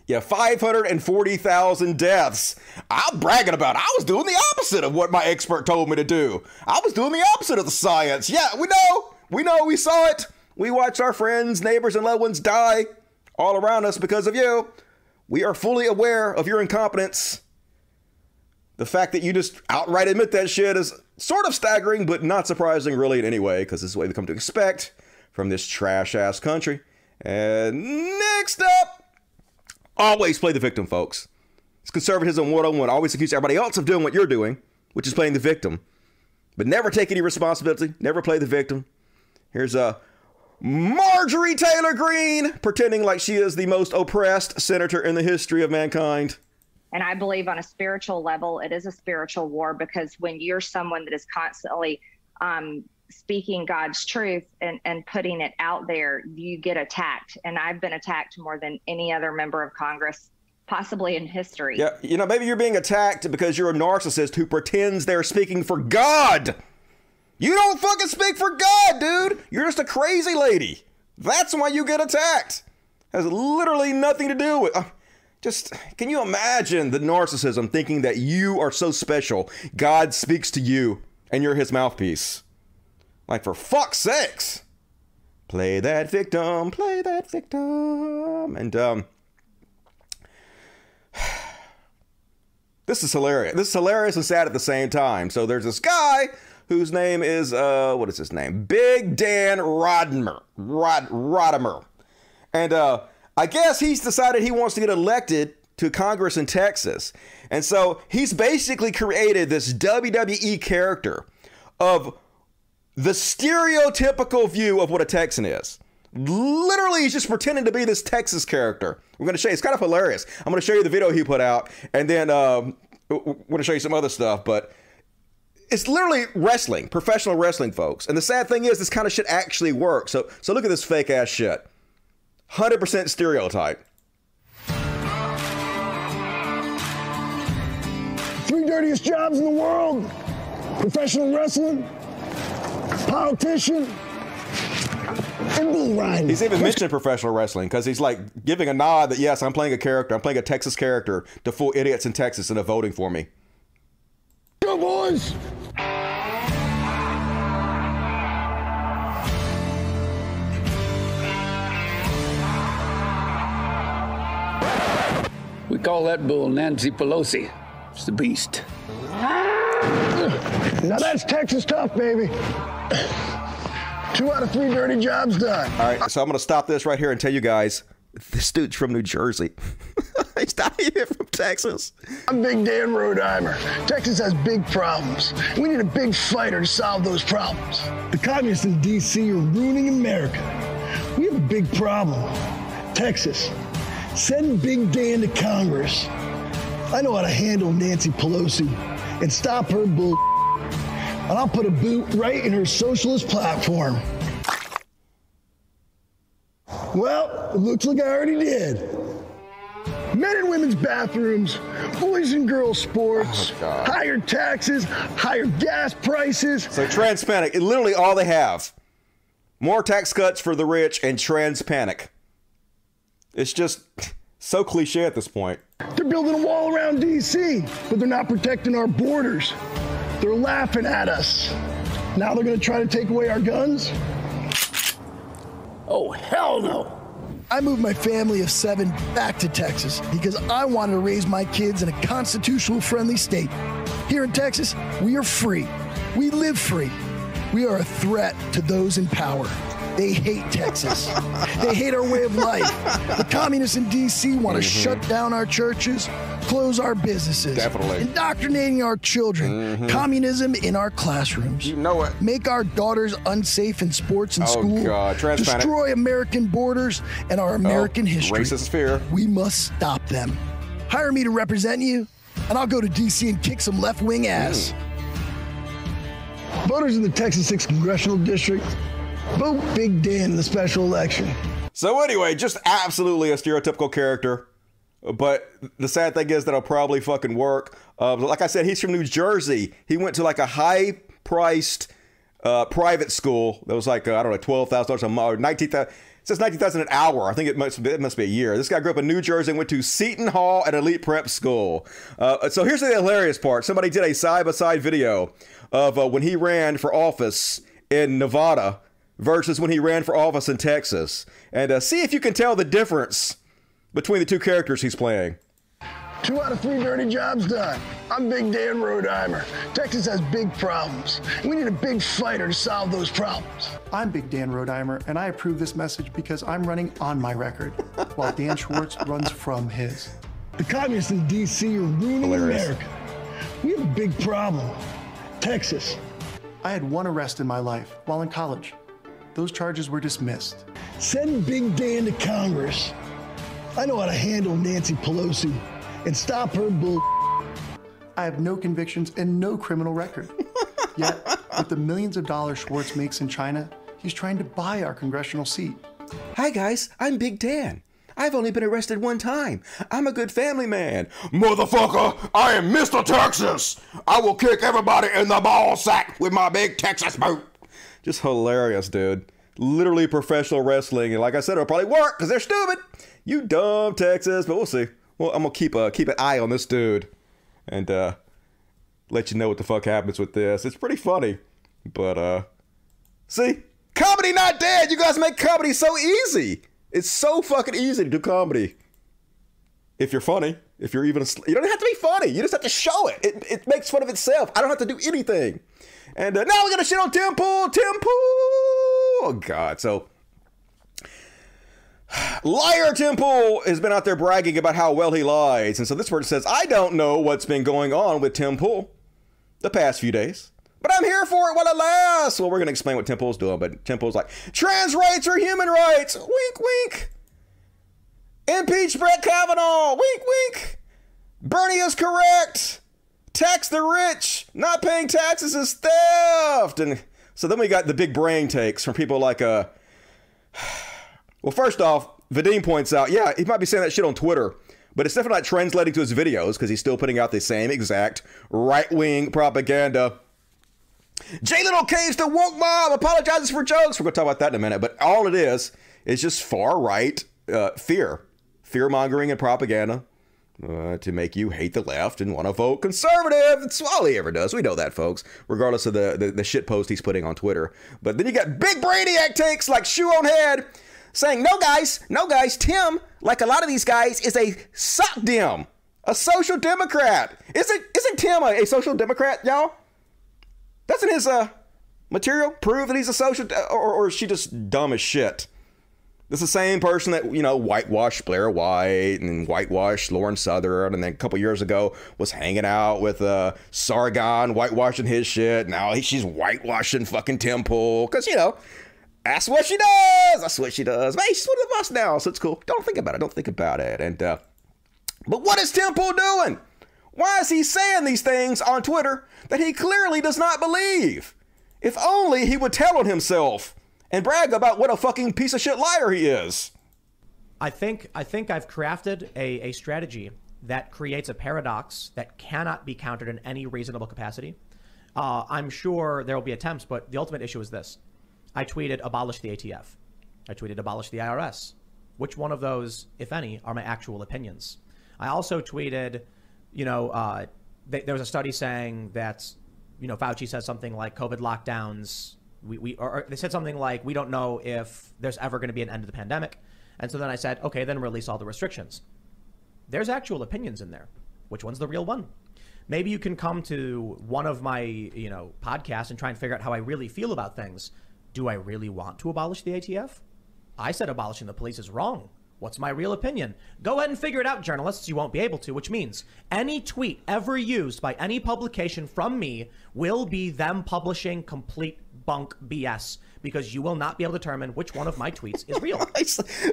Yeah, five hundred forty thousand deaths. I'm bragging about it. I was doing the opposite of what my expert told me to do. I was doing the opposite of the science. Yeah, we know. We know, we saw it. We watched our friends, neighbors, and loved ones die all around us because of you. We are fully aware of your incompetence. The fact that you just outright admit that shit is sort of staggering, but not surprising really in any way, because this is what we come to expect from this trash-ass country. And next up, always play the victim, folks. It's conservatism one oh one. Always accuse everybody else of doing what you're doing, which is playing the victim. But never take any responsibility. Never play the victim. Here's a Marjorie Taylor Greene pretending like she is the most oppressed senator in the history of mankind. And I believe on a spiritual level, it is a spiritual war, because when you're someone that is constantly um, speaking God's truth and, and putting it out there, you get attacked. And I've been attacked more than any other member of Congress, possibly in history. Yeah, you know, maybe you're being attacked because you're a narcissist who pretends they're speaking for God. You don't fucking speak for God, dude. You're just a crazy lady. That's why you get attacked. It has literally nothing to do with... Uh, Just, can you imagine the narcissism thinking that you are so special? God speaks to you and you're his mouthpiece. Like, for fuck's sakes. Play that victim, play that victim. And um, this is hilarious. This is hilarious and sad at the same time. So there's this guy whose name is, uh, what is his name? Big Dan Rodimer. Rod, Rodimer. And, uh, I guess he's decided he wants to get elected to Congress in Texas. And so he's basically created this W W E character of the stereotypical view of what a Texan is. Literally, he's just pretending to be this Texas character. We're going to show you. It's kind of hilarious. I'm going to show you the video he put out. And then um, we're going to show you some other stuff. But it's literally wrestling, professional wrestling, folks. And the sad thing is, this kind of shit actually works. So, so look at this fake ass shit. one hundred percent stereotype. Three dirtiest jobs in the world. Professional wrestling, politician, and bull riding. He's even mentioned professional wrestling because he's like giving a nod that, yes, I'm playing a character. I'm playing a Texas character to fool idiots in Texas into voting for me. Go, boys. We call that bull Nancy Pelosi. It's the beast. Now that's Texas tough, baby. Two out of three dirty jobs done. All right, so I'm going to stop this right here and tell you guys, this dude's from New Jersey. He's not even from Texas. I'm Big Dan Rodimer. Texas has big problems. We need a big fighter to solve those problems. The communists in D C are ruining America. We have a big problem. Texas. Send Big Dan to Congress. I know how to handle Nancy Pelosi and stop her bull. And I'll put a boot right in her socialist platform. Well, it looks like I already did. Men and women's bathrooms, boys and girls sports, oh, higher taxes, higher gas prices. So trans panic, it literally all they have. More tax cuts for the rich and trans panic. It's just so cliche at this point. They're building a wall around D C, but they're not protecting our borders. They're laughing at us. Now they're going to try to take away our guns? Oh, hell no. I moved my family of seven back to Texas because I wanted to raise my kids in a constitutional friendly state. Here in Texas, we are free. We live free. We are a threat to those in power. They hate Texas. They hate our way of life. The communists in D C want to mm-hmm. shut down our churches, close our businesses, Definitely. indoctrinating our children, mm-hmm. communism in our classrooms. You know it. Make our daughters unsafe in sports and oh, school, God. destroy American borders and our American oh, history. Racist fear. We must stop them. Hire me to represent you, and I'll go to D C and kick some left-wing ass. Mm. Voters in the Texas sixth Congressional District, vote Big Dan in the special election. So anyway, just absolutely a stereotypical character. But the sad thing is that'll probably fucking work. Uh, like I said, he's from New Jersey. He went to like a high-priced uh, private school that was like, uh, I don't know, twelve thousand dollars a month, or nineteen thousand dollars. It says nineteen thousand dollars an hour. I think it must, be, it must be a year. This guy grew up in New Jersey and went to Seton Hall at Elite Prep School. Uh, so here's the hilarious part. Somebody did a side-by-side video of uh, when he ran for office in Nevada. versus when he ran for office in Texas. And uh, see if you can tell the difference between the two characters he's playing. Two out of three dirty jobs done. I'm Big Dan Rodimer. Texas has big problems. We need a big fighter to solve those problems. I'm Big Dan Rodimer, and I approve this message because I'm running on my record, while Dan Schwartz runs from his. The communists in D C are ruining Hilarious. America. We have a big problem. Texas. I had one arrest in my life while in college. Those charges were dismissed. Send Big Dan to Congress. I know how to handle Nancy Pelosi and stop her bull. I have no convictions and no criminal record. Yet, with the millions of dollars Schwartz makes in China, he's trying to buy our congressional seat. Hi guys, I'm Big Dan. I've only been arrested one time. I'm a good family man. Motherfucker, I am Mister Texas. I will kick everybody in the ball sack with my big Texas boot. Just hilarious, dude. Literally professional wrestling. And like I said, it'll probably work because they're stupid. You dumb Texas, but we'll see. Well, I'm going to keep uh, keep an eye on this dude and uh, let you know what the fuck happens with this. It's pretty funny, but uh, see, comedy not dead. You guys make comedy so easy. It's so fucking easy to do comedy. If you're funny, if you're even, sl- you don't have to be funny. You just have to show it. It, it makes fun of itself. I don't have to do anything. And uh, now we're going to shit on Tim Pool. Tim Pool. Oh, God. So, liar Tim Pool has been out there bragging about how well he lies. And so this person says, I don't know what's been going on with Tim Pool the past few days, but I'm here for it while it lasts. Well, we're going to explain what Tim Pool's doing, but Tim Pool's like, trans rights are human rights. Wink, wink. Impeach Brett Kavanaugh. Wink, wink. Bernie is correct. Tax the rich. Not paying taxes is theft. And so then we got the big brain takes from people like, uh, well, first off, Vadim points out, yeah, he might be saying that shit on Twitter, but it's definitely not translating to his videos because he's still putting out the same exact right-wing propaganda. Jay Little caves to woke mob, apologizes for jokes. We're going to talk about that in a minute. But all it is, is just far right uh, fear, fear mongering and propaganda uh, to make you hate the left and want to vote conservative. That's all he ever does. We know that, folks, regardless of the, the, the shit post he's putting on Twitter. But then you got big brainiac takes like Shoe zero n head saying, no, guys, no, guys, Tim, like a lot of these guys, is a suck dim, a social democrat. Isn't, isn't Tim a, a social democrat, y'all? Doesn't his uh, material prove that he's a social, de- or, or is she just dumb as shit? This is the same person that, you know, whitewashed Blair White and whitewashed Lauren Southern, and then a couple years ago was hanging out with uh, Sargon, whitewashing his shit. Now he, she's whitewashing fucking Tim Pool, because, you know, that's what she does. That's what she does. Hey, she's one of the boss now, so it's cool. Don't think about it. Don't think about it. And uh, but what is Tim Pool doing? Why is he saying these things on Twitter that he clearly does not believe? If only he would tell on himself and brag about what a fucking piece of shit liar he is. I think I think I've crafted a, a strategy that creates a paradox that cannot be countered in any reasonable capacity. Uh, I'm sure there will be attempts, but the ultimate issue is this. I tweeted, abolish the A T F. I tweeted, abolish the I R S. Which one of those, if any, are my actual opinions? I also tweeted... You know, uh, th- there was a study saying that, you know, Fauci said something like COVID lockdowns. We, we or, or they said something like, we don't know if there's ever going to be an end to the pandemic. And so then I said, OK, then release all the restrictions. There's actual opinions in there. Which one's the real one? Maybe you can come to one of my, you know, podcasts and try and figure out how I really feel about things. Do I really want to abolish the A T F? I said abolishing the police is wrong. What's my real opinion? Go ahead and figure it out, journalists. You won't be able to, which means any tweet ever used by any publication from me will be them publishing complete bunk B S because you will not be able to determine which one of my tweets is real.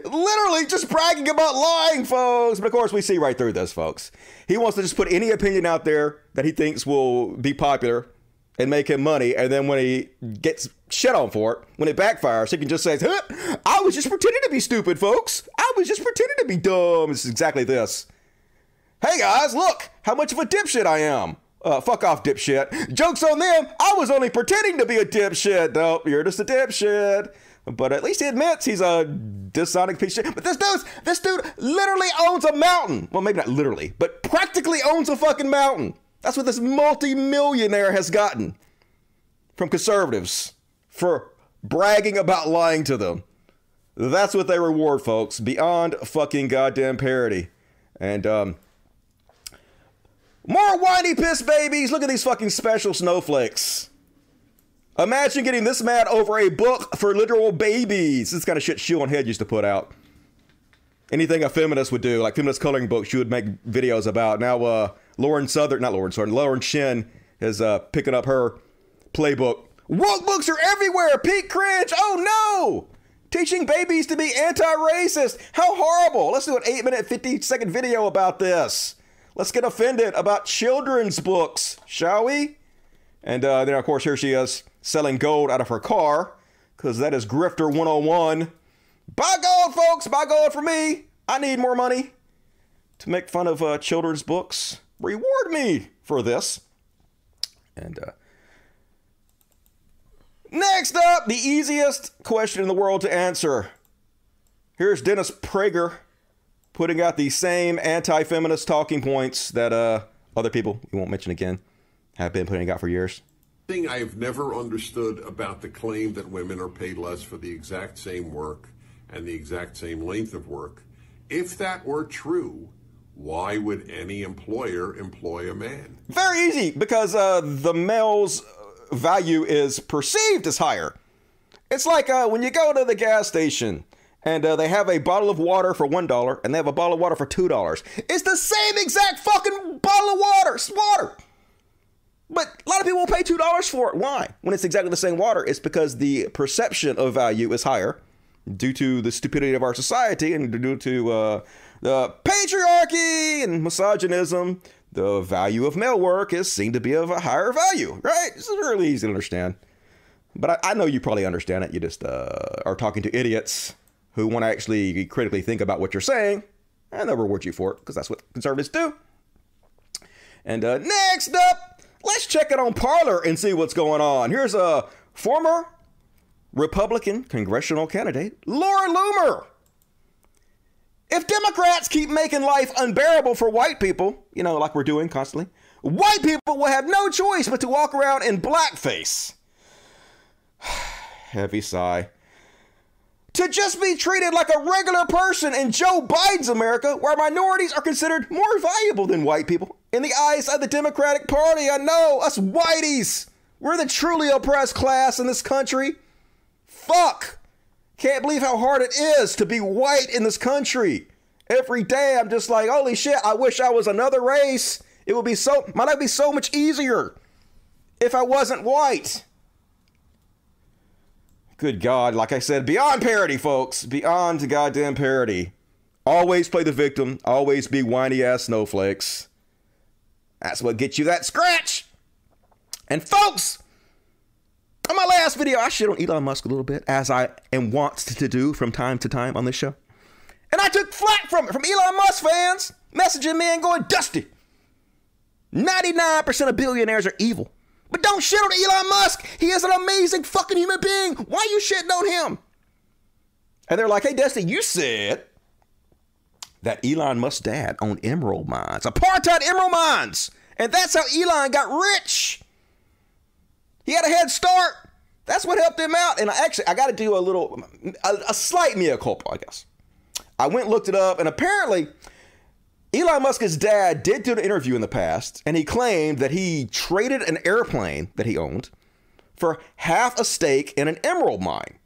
Literally just bragging about lying, folks. But of course, we see right through this, folks. He wants to just put any opinion out there that he thinks will be popular and make him money. And then when he gets shit on for it, when it backfires, he can just say, huh, I was just pretending to be stupid, folks. I was just pretending to be dumb. It's exactly this. Hey, guys, look how much of a dipshit I am. Uh, fuck off, dipshit. Joke's on them. I was only pretending to be a dipshit. Nope, you're just a dipshit. But at least he admits he's a dishonest piece of shit. But this dude's, this dude literally owns a mountain. Well, maybe not literally, but practically owns a fucking mountain. That's what this multi-millionaire has gotten from conservatives for bragging about lying to them. That's what they reward, folks. Beyond fucking goddamn parody. And um, more whiny piss babies. Look at these fucking special snowflakes. Imagine getting this mad over a book for literal babies. This kind of shit Shoe on Head used to put out. Anything a feminist would do, like feminist coloring books, she would make videos about. Now, uh, Lauren Southern, not Lauren Southern, Lauren Shin is uh, picking up her playbook. Woke books are everywhere. Pete cringe. Oh, no. Teaching babies to be anti-racist. How horrible. Let's do an eight minute, fifty second video about this. Let's get offended about children's books, shall we? And uh, then, of course, here she is selling gold out of her car because that is Grifter one oh one. Buy gold, folks. Buy gold for me. I need more money to make fun of uh, children's books. Reward me for this. And uh, next up, the easiest question in the world to answer. Here's Dennis Prager putting out the same anti-feminist talking points that uh, other people, we won't mention again, have been putting out for years. Thing I've never understood about the claim that women are paid less for the exact same work and the exact same length of work. If that were true, why would any employer employ a man? Very easy, because uh, the male's value is perceived as higher. It's like uh, when you go to the gas station and uh, they have a bottle of water for one dollar and they have a bottle of water for two dollars. It's the same exact fucking bottle of water. It's water. But a lot of people will pay two dollars for it. Why? When it's exactly the same water, it's because the perception of value is higher due to the stupidity of our society and due to uh, the patriarchy and misogynism. The value of male work is seen to be of a higher value, right? This is really easy to understand. But I, I know you probably understand it. You just uh, are talking to idiots who want to actually critically think about what you're saying, and they'll reward you for it because that's what conservatives do. And uh, next up, let's check it on Parler and see what's going on. Here's a former Republican congressional candidate, Laura Loomer. If Democrats keep making life unbearable for white people, you know, like we're doing constantly, white people will have no choice but to walk around in blackface. Heavy sigh. To just be treated like a regular person in Joe Biden's America, where minorities are considered more valuable than white people. In the eyes of the Democratic Party, I know, us whiteys, we're the truly oppressed class in this country. Fuck. Can't believe how hard it is to be white in this country. Every day I'm just like, holy shit, I wish I was another race. It would be so, my life would be so much easier if I wasn't white. Good God, like I said, beyond parody, folks. Beyond goddamn parody. Always play the victim. Always be whiny-ass snowflakes. That's what gets you that scratch. And folks, on my last video, I shit on Elon Musk a little bit, as I am wont to do from time to time on this show. And I took flack from it, from Elon Musk fans, messaging me and going, Dusty, ninety-nine percent of billionaires are evil. But don't shit on Elon Musk. He is an amazing fucking human being. Why are you shitting on him? And they're like, hey, Dusty, you said that Elon Musk's dad owned emerald mines, apartheid emerald mines. And that's how Elon got rich. He had a head start. That's what helped him out. And I actually, I got to do a little, a, a slight mea culpa, I guess. I went and looked it up, and apparently Elon Musk's dad did do an interview in the past, and he claimed that he traded an airplane that he owned for half a stake in an emerald mine.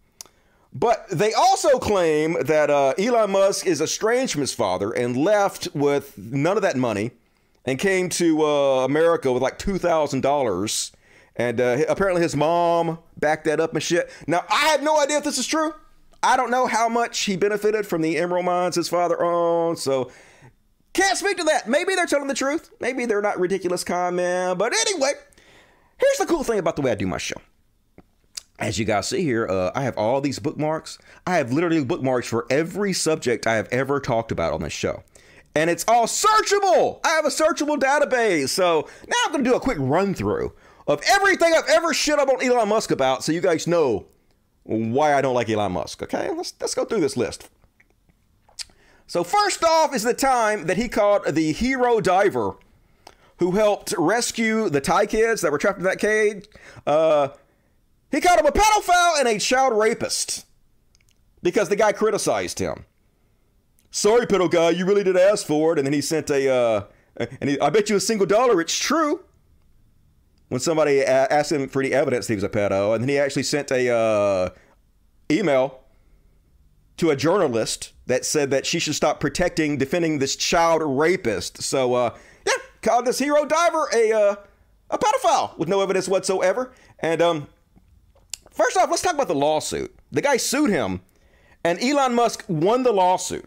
But they also claim that uh, Elon Musk is estranged from his father and left with none of that money and came to uh, America with like two thousand dollars. And uh, apparently his mom backed that up and shit. Now, I have no idea if this is true. I don't know how much he benefited from the emerald mines his father owned, so can't speak to that. Maybe they're telling the truth. Maybe they're not ridiculous comment. But anyway, here's the cool thing about the way I do my show. As you guys see here, uh, I have all these bookmarks. I have literally bookmarks for every subject I have ever talked about on this show. And it's all searchable. I have a searchable database. So now I'm going to do a quick run through of everything I've ever shit up on Elon Musk about, so you guys know why I don't like Elon Musk. Okay, let's, let's go through this list. So first off is the time that he called the hero diver who helped rescue the Thai kids that were trapped in that cage. Uh, He called him a pedophile and a child rapist because the guy criticized him. Sorry, pedo guy, you really did ask for it. And then he sent a, uh, and he, I bet you a single dollar it's true. When somebody asked him for any evidence that he was a pedo. And then he actually sent a uh, email to a journalist that said that she should stop protecting, defending this child rapist. So, uh, yeah, called this hero diver a uh, a pedophile with no evidence whatsoever. And um, first off, let's talk about the lawsuit. The guy sued him, and Elon Musk won the lawsuit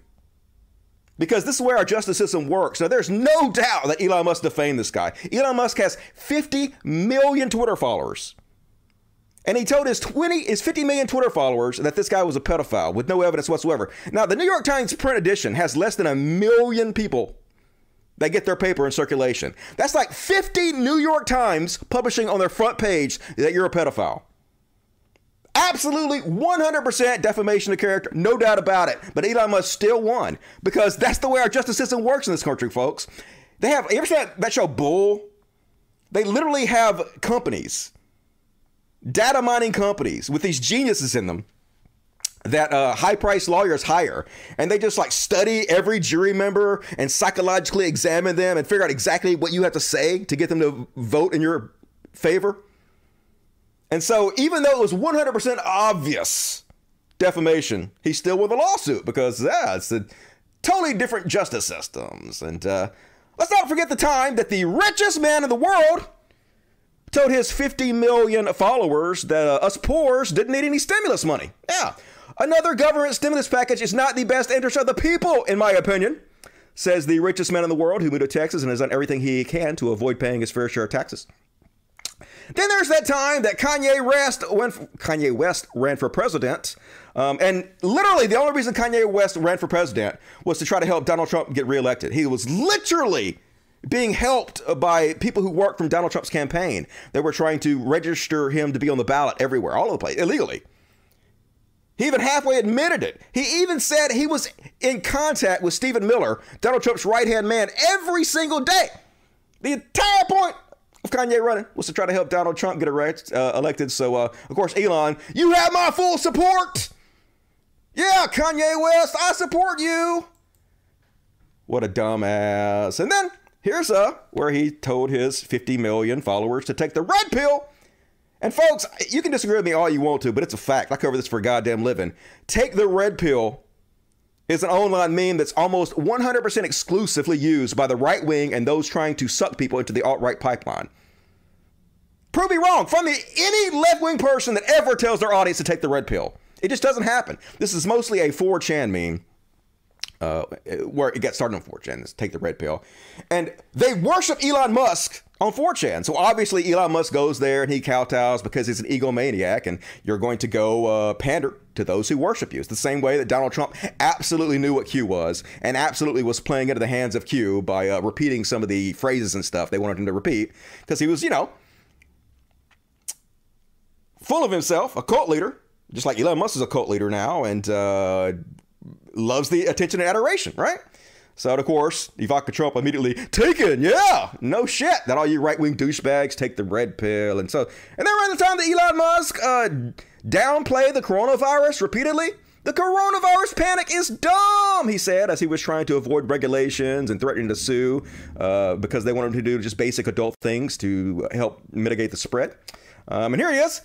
because this is where our justice system works. Now, there's no doubt that Elon Musk defamed this guy. Elon Musk has fifty million Twitter followers. And he told his twenty, his fifty million Twitter followers that this guy was a pedophile with no evidence whatsoever. Now, the New York Times print edition has less than a million people that get their paper in circulation. That's like fifty New York Times publishing on their front page that you're a pedophile. Absolutely one hundred percent defamation of character, no doubt about it. But Elon Musk still won because that's the way our justice system works in this country, folks. They have, you ever seen that show Bull? They literally have companies, data mining companies with these geniuses in them that uh, high-priced lawyers hire, and they just like study every jury member and psychologically examine them and figure out exactly what you have to say to get them to vote in your favor. And so even though it was one hundred percent obvious defamation, he still won the lawsuit because yeah, it's a totally different justice systems. And uh, let's not forget the time that the richest man in the world told his fifty million followers that uh, us poors didn't need any stimulus money. Yeah, another government stimulus package is not in the best interest of the people, in my opinion, says the richest man in the world who moved to Texas and has done everything he can to avoid paying his fair share of taxes. Then there's that time that Kanye West, when Kanye West ran for president, um, and literally the only reason Kanye West ran for president was to try to help Donald Trump get reelected. He was literally being helped by people who worked from Donald Trump's campaign. They were trying to register him to be on the ballot everywhere, all over the place, illegally. He even halfway admitted it. He even said he was in contact with Stephen Miller, Donald Trump's right-hand man, every single day. The entire point of Kanye running was to try to help Donald Trump get uh, elected. So, uh, of course, Elon, you have my full support. Yeah, Kanye West, I support you. What a dumbass. And then here's uh, where he told his fifty million followers to take the red pill. And folks, you can disagree with me all you want to, but it's a fact. I cover this for a goddamn living. Take the red pill is an online meme that's almost one hundred percent exclusively used by the right wing and those trying to suck people into the alt-right pipeline. Prove me wrong. From the, any left-wing person that ever tells their audience to take the red pill. It just doesn't happen. This is mostly a four chan meme. Uh, where it got started on four chan, take the red pill. And they worship Elon Musk on four chan. So obviously Elon Musk goes there and he kowtows because he's an egomaniac and you're going to go uh, pander to those who worship you. It's the same way that Donald Trump absolutely knew what Q was and absolutely was playing into the hands of Q by uh, repeating some of the phrases and stuff they wanted him to repeat because he was, you know, full of himself, a cult leader, just like Elon Musk is a cult leader now. And, uh, loves the attention and adoration, right? So, of course, Ivanka Trump immediately taken, yeah, no shit. That all you right-wing douchebags take the red pill. And so, and then around the time that Elon Musk uh, downplayed the coronavirus repeatedly, the coronavirus panic is dumb, he said, as he was trying to avoid regulations and threatening to sue uh, because they wanted him to do just basic adult things to help mitigate the spread. Um, and here he is.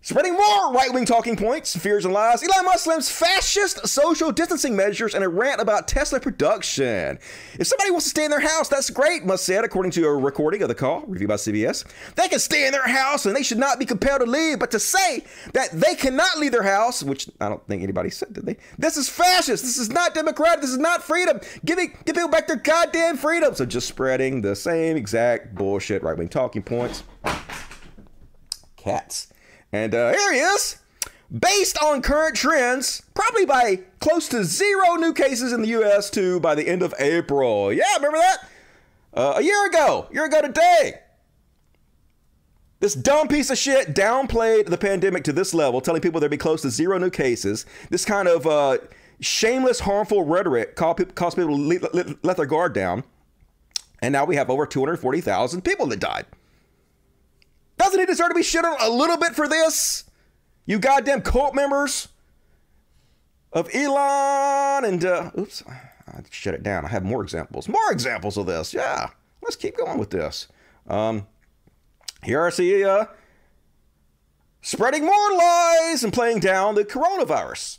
Spreading more right-wing talking points, fears, and lies, Elon Musk slams fascist social distancing measures and a rant about Tesla production. If somebody wants to stay in their house, that's great, Musk said, according to a recording of the call, reviewed by C B S. They can stay in their house and they should not be compelled to leave, but to say that they cannot leave their house, which I don't think anybody said, did they? This is fascist. This is not democratic. This is not freedom. Give, me, give people back their goddamn freedom. So just spreading the same exact bullshit right-wing talking points. Cats. And uh, here he is, based on current trends, probably by close to zero new cases in the U S to by the end of April. Yeah, remember that? Uh, a year ago, a year ago today. This dumb piece of shit downplayed the pandemic to this level, telling people there'd be close to zero new cases. This kind of uh, shameless, harmful rhetoric caused people to let their guard down. And now we have over two hundred forty thousand people that died. Doesn't he deserve to be shit on a little bit for this? You goddamn cult members of Elon and, uh, oops, I shut it down. I have more examples, more examples of this. Yeah, let's keep going with this. Um, here I see uh, spreading more lies and playing down the coronavirus.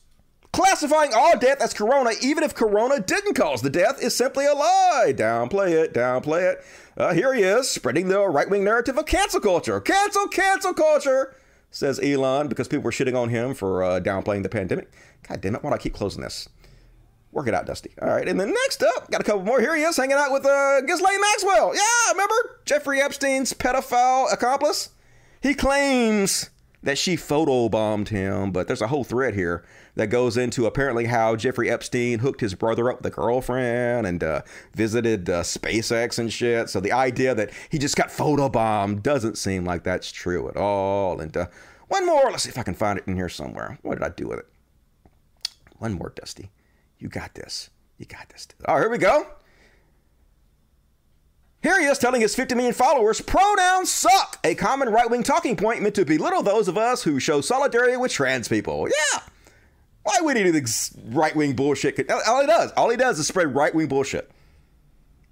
Classifying all death as corona, even if corona didn't cause the death, is simply a lie. Downplay it, downplay it. Uh, here he is, spreading the right-wing narrative of cancel culture. Cancel, cancel culture, says Elon, because people were shitting on him for uh, downplaying the pandemic. God damn it, why do I keep closing this? Work it out, Dusty. All right, and then next up, got a couple more. Here he is, hanging out with uh, Ghislaine Maxwell. Yeah, remember? Jeffrey Epstein's pedophile accomplice. He claims that she photobombed him, but there's a whole thread here that goes into apparently how Jeffrey Epstein hooked his brother up with a girlfriend and uh, visited uh, SpaceX and shit. So the idea that he just got photobombed doesn't seem like that's true at all. And uh, one more, let's see if I can find it in here somewhere. What did I do with it? One more, Dusty. You got this. You got this. All right, here we go. Here he is telling his fifty million followers, pronouns suck, a common right-wing talking point meant to belittle those of us who show solidarity with trans people. Yeah. Why would he do this right-wing bullshit? All he does, all he does is spread right-wing bullshit.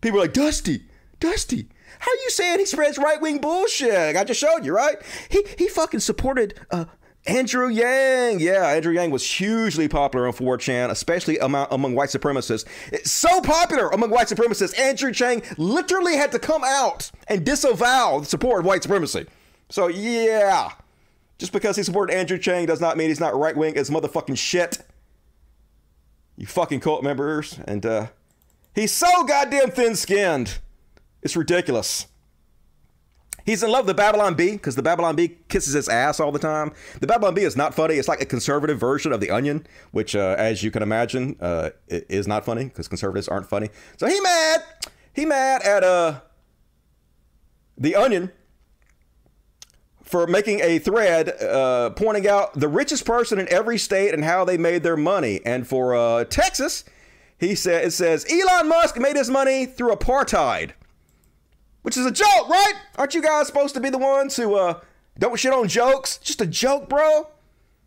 People are like, Dusty, Dusty, how are you saying he spreads right-wing bullshit? I just showed you, right? He he fucking supported uh, Andrew Yang. Yeah, Andrew Yang was hugely popular on four chan, especially among, among white supremacists. It's so popular among white supremacists, Andrew Yang literally had to come out and disavow the support of white supremacy. So, yeah. Just because he supported Andrew Yang does not mean he's not right-wing as motherfucking shit. You fucking cult members. And uh, he's so goddamn thin-skinned. It's ridiculous. He's in love with the Babylon Bee because the Babylon Bee kisses his ass all the time. The Babylon Bee is not funny. It's like a conservative version of The Onion, which, uh, as you can imagine, uh, is not funny because conservatives aren't funny. So he mad. He mad at uh, The Onion for making a thread uh, pointing out the richest person in every state and how they made their money. And for uh, Texas, he said it says Elon Musk made his money through apartheid. Which is a joke, right? Aren't you guys supposed to be the ones who uh, don't shit on jokes? Just a joke, bro.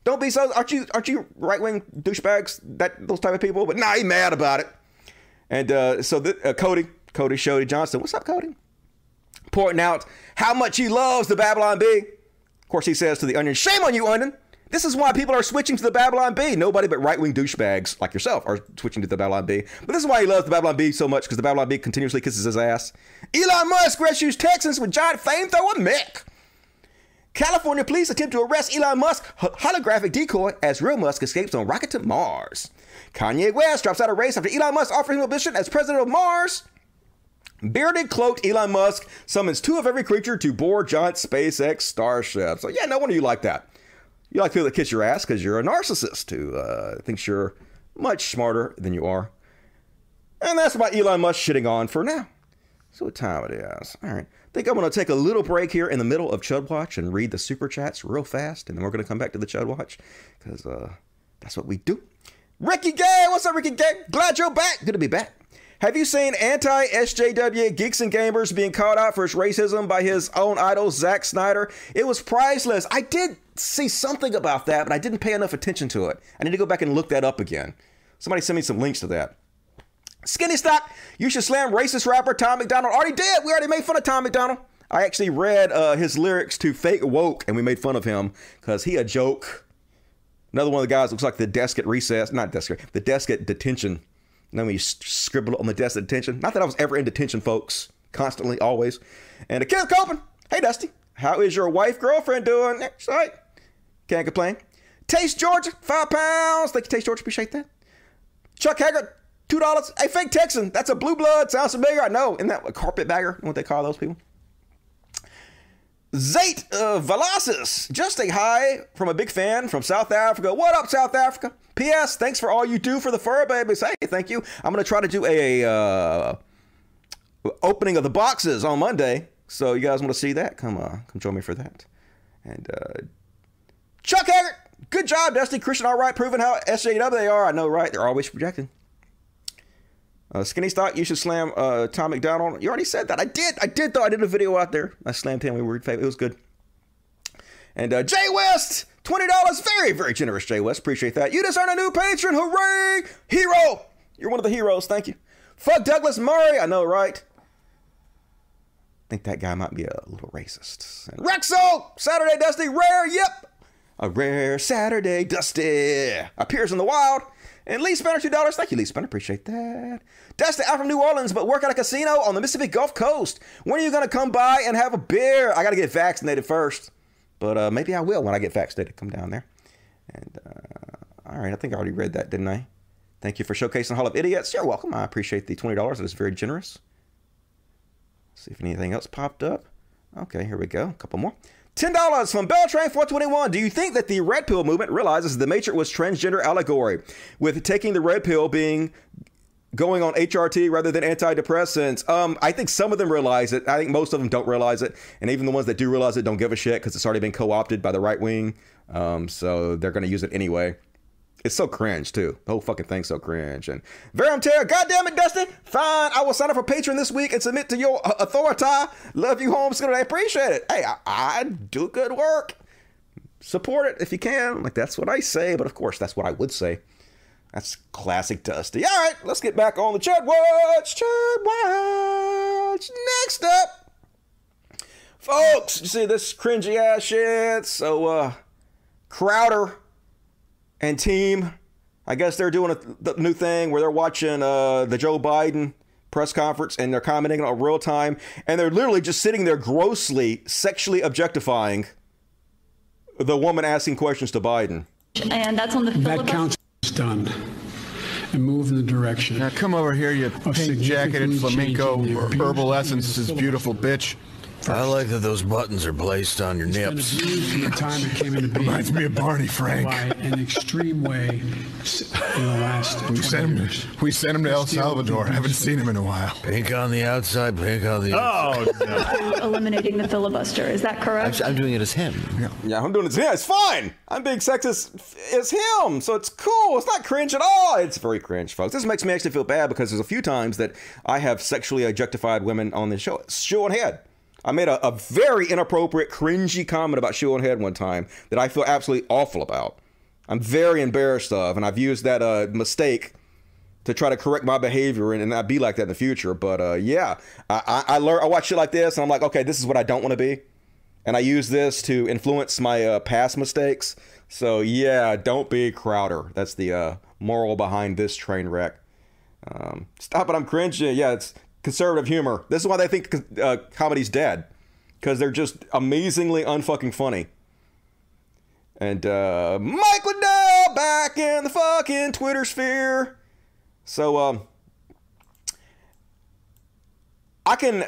Don't be so. Aren't you? Aren't you right-wing douchebags? That those type of people. But nah, he mad about it. And uh, so th- uh, Cody, Cody Shody Johnson, what's up, Cody? Pointing out how much he loves the Babylon Bee. Of course, he says to the Onion, "Shame on you, Onion. This is why people are switching to the Babylon Bee. Nobody but right-wing douchebags like yourself are switching to the Babylon Bee. But this is why he loves the Babylon Bee so much, because the Babylon Bee continuously kisses his ass. Elon Musk rescues Texans with giant fame-thrower mech. California police attempt to arrest Elon Musk holographic decoy as real Musk escapes on rocket to Mars. Kanye West drops out of race after Elon Musk offers him a position as president of Mars. Bearded, cloaked Elon Musk summons two of every creature to board giant SpaceX Starship. So yeah, no wonder you like that. You like people that kiss your ass because you're a narcissist who uh, thinks you're much smarter than you are. And that's about Elon Musk shitting on for now. So what time it is. All right. I think I'm going to take a little break here in the middle of Chud Watch and read the super chats real fast. And then we're going to come back to the Chud Watch because uh, that's what we do. Ricky Gay. What's up, Ricky Gay? Glad you're back. Good to be back. Have you seen anti-S J W geeks and gamers being called out for his racism by his own idol, Zack Snyder? It was priceless. I did see something about that, but I didn't pay enough attention to it. I need to go back and look that up again. Somebody send me some links to that. Skinny Stock, you should slam racist rapper Tom McDonald. Already did. We already made fun of Tom McDonald. I actually read uh, his lyrics to Fake Woke, and we made fun of him because he a joke. Another one of the guys looks like the desk at recess. Not desk, the desk at detention. Let me scribble on the desk of detention. Not that I was ever in detention, folks. Constantly, always. And Kim Copen. Hey, Dusty. How is your wife, girlfriend doing? That's right. Can't complain. Taste Georgia. Five pounds. Thank you, Taste Georgia. Appreciate that. Chuck Haggard. Two dollars. Hey, fake Texan. That's a blue blood. Sounds familiar. I know. Isn't that a carpetbagger? You know what they call those people? Zate uh, Velasquez, just a hi from a big fan from South Africa. What up, South Africa? P S. Thanks for all you do for the fur babies. Hey, thank you. I'm going to try to do a uh, opening of the boxes on Monday. So you guys want to see that? Come on. Uh, come join me for that. And uh, Chuck Haggard, good job, Dusty. Christian, all right, proving how S J W they are. I know, right? They're always projecting. Uh, Skinny Stock, you should slam uh, Tom McDonald. You already said that. I did. I did, though. I did a video out there. I slammed him. We were in favor. It was good. And uh, Jay West, twenty dollars. Very, very generous, Jay West. Appreciate that. You just earned a new patron. Hooray! Hero! You're one of the heroes. Thank you. Fuck Douglas Murray. I know, right? I think that guy might be a little racist. And Rexo! Saturday Dusty. Rare. Yep. A rare Saturday Dusty. Appears in the wild. And Lee Spinner, two dollars. Thank you, Lee Spinner. Appreciate that. Dusty, I'm from New Orleans, but work at a casino on the Mississippi Gulf Coast. When are you going to come by and have a beer? I got to get vaccinated first. But uh, maybe I will when I get vaccinated. Come down there. And uh, all right, I think I already read that, didn't I? Thank you for showcasing Hall of Idiots. You're welcome. I appreciate the twenty dollars. That is very generous. Let's see if anything else popped up. Okay, here we go. A couple more. ten dollars from Beltrain four twenty-one. Do you think that the red pill movement realizes the Matrix was transgender allegory, with taking the red pill being going on H R T rather than antidepressants? Um, I think some of them realize it. I think most of them don't realize it. And even the ones that do realize it don't give a shit because it's already been co-opted by the right wing. Um, so they're going to use it anyway. It's so cringe, too. The whole fucking thing's so cringe. And Verum Terror, goddamn it, Dustin. Fine, I will sign up for Patreon this week and submit to your authority. Love you, Homeschool. I appreciate it. Hey, I, I do good work. Support it if you can. Like, that's what I say. But, of course, that's what I would say. That's classic Dusty. All right, let's get back on the Chud Watch. Chud Watch. Next up. Folks, you see this cringy-ass shit? So, uh, Crowder and team, I guess they're doing a th- new thing where they're watching uh, the Joe Biden press conference and they're commenting on real time. And they're literally just sitting there grossly, sexually objectifying the woman asking questions to Biden. And that's on the filibuster. That counts stunned and move in the direction. Now come over here, you pink jacketed flamenco herbal essences, beautiful bitch. First. I like that those buttons are placed on your nips. The time it came into being. Reminds me of Barney Frank. By an extreme way in the last we sent him, we sent him to El Salvador. I haven't seen him in a while. Pink on the outside, pink on the outside. Oh, no. So eliminating the filibuster. Is that correct? I'm, I'm doing it as him. Yeah, yeah I'm doing it as him. Yeah, it's fine. I'm being sexist as him. So it's cool. It's not cringe at all. It's very cringe, folks. This makes me actually feel bad because there's a few times that I have sexually objectified women on this show. Shoe zero nhead. I made a, a very inappropriate, cringy comment about Shoe zero nhead one time that I feel absolutely awful about. I'm very embarrassed of, and I've used that uh, mistake to try to correct my behavior and, and not be like that in the future. But uh, yeah, I, I, I learn. I watch shit like this, and I'm like, okay, this is what I don't want to be, and I use this to influence my uh, past mistakes. So yeah, don't be Crowder. That's the uh, moral behind this train wreck. Um, stop it! I'm cringing. Yeah, it's conservative humor. This is why they think uh, comedy's dead, because they're just amazingly unfucking funny. And uh, Mike Liddell back in the fucking Twitter sphere. So um, I can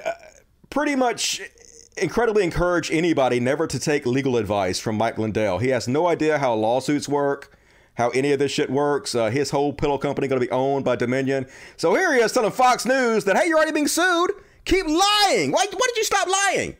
pretty much incredibly encourage anybody never to take legal advice from Mike Liddell. He has no idea how lawsuits work, how any of this shit works. Uh, his whole pillow company going to be owned by Dominion. So here he is telling Fox News that, hey, you're already being sued. Keep lying. Why, why did you stop lying?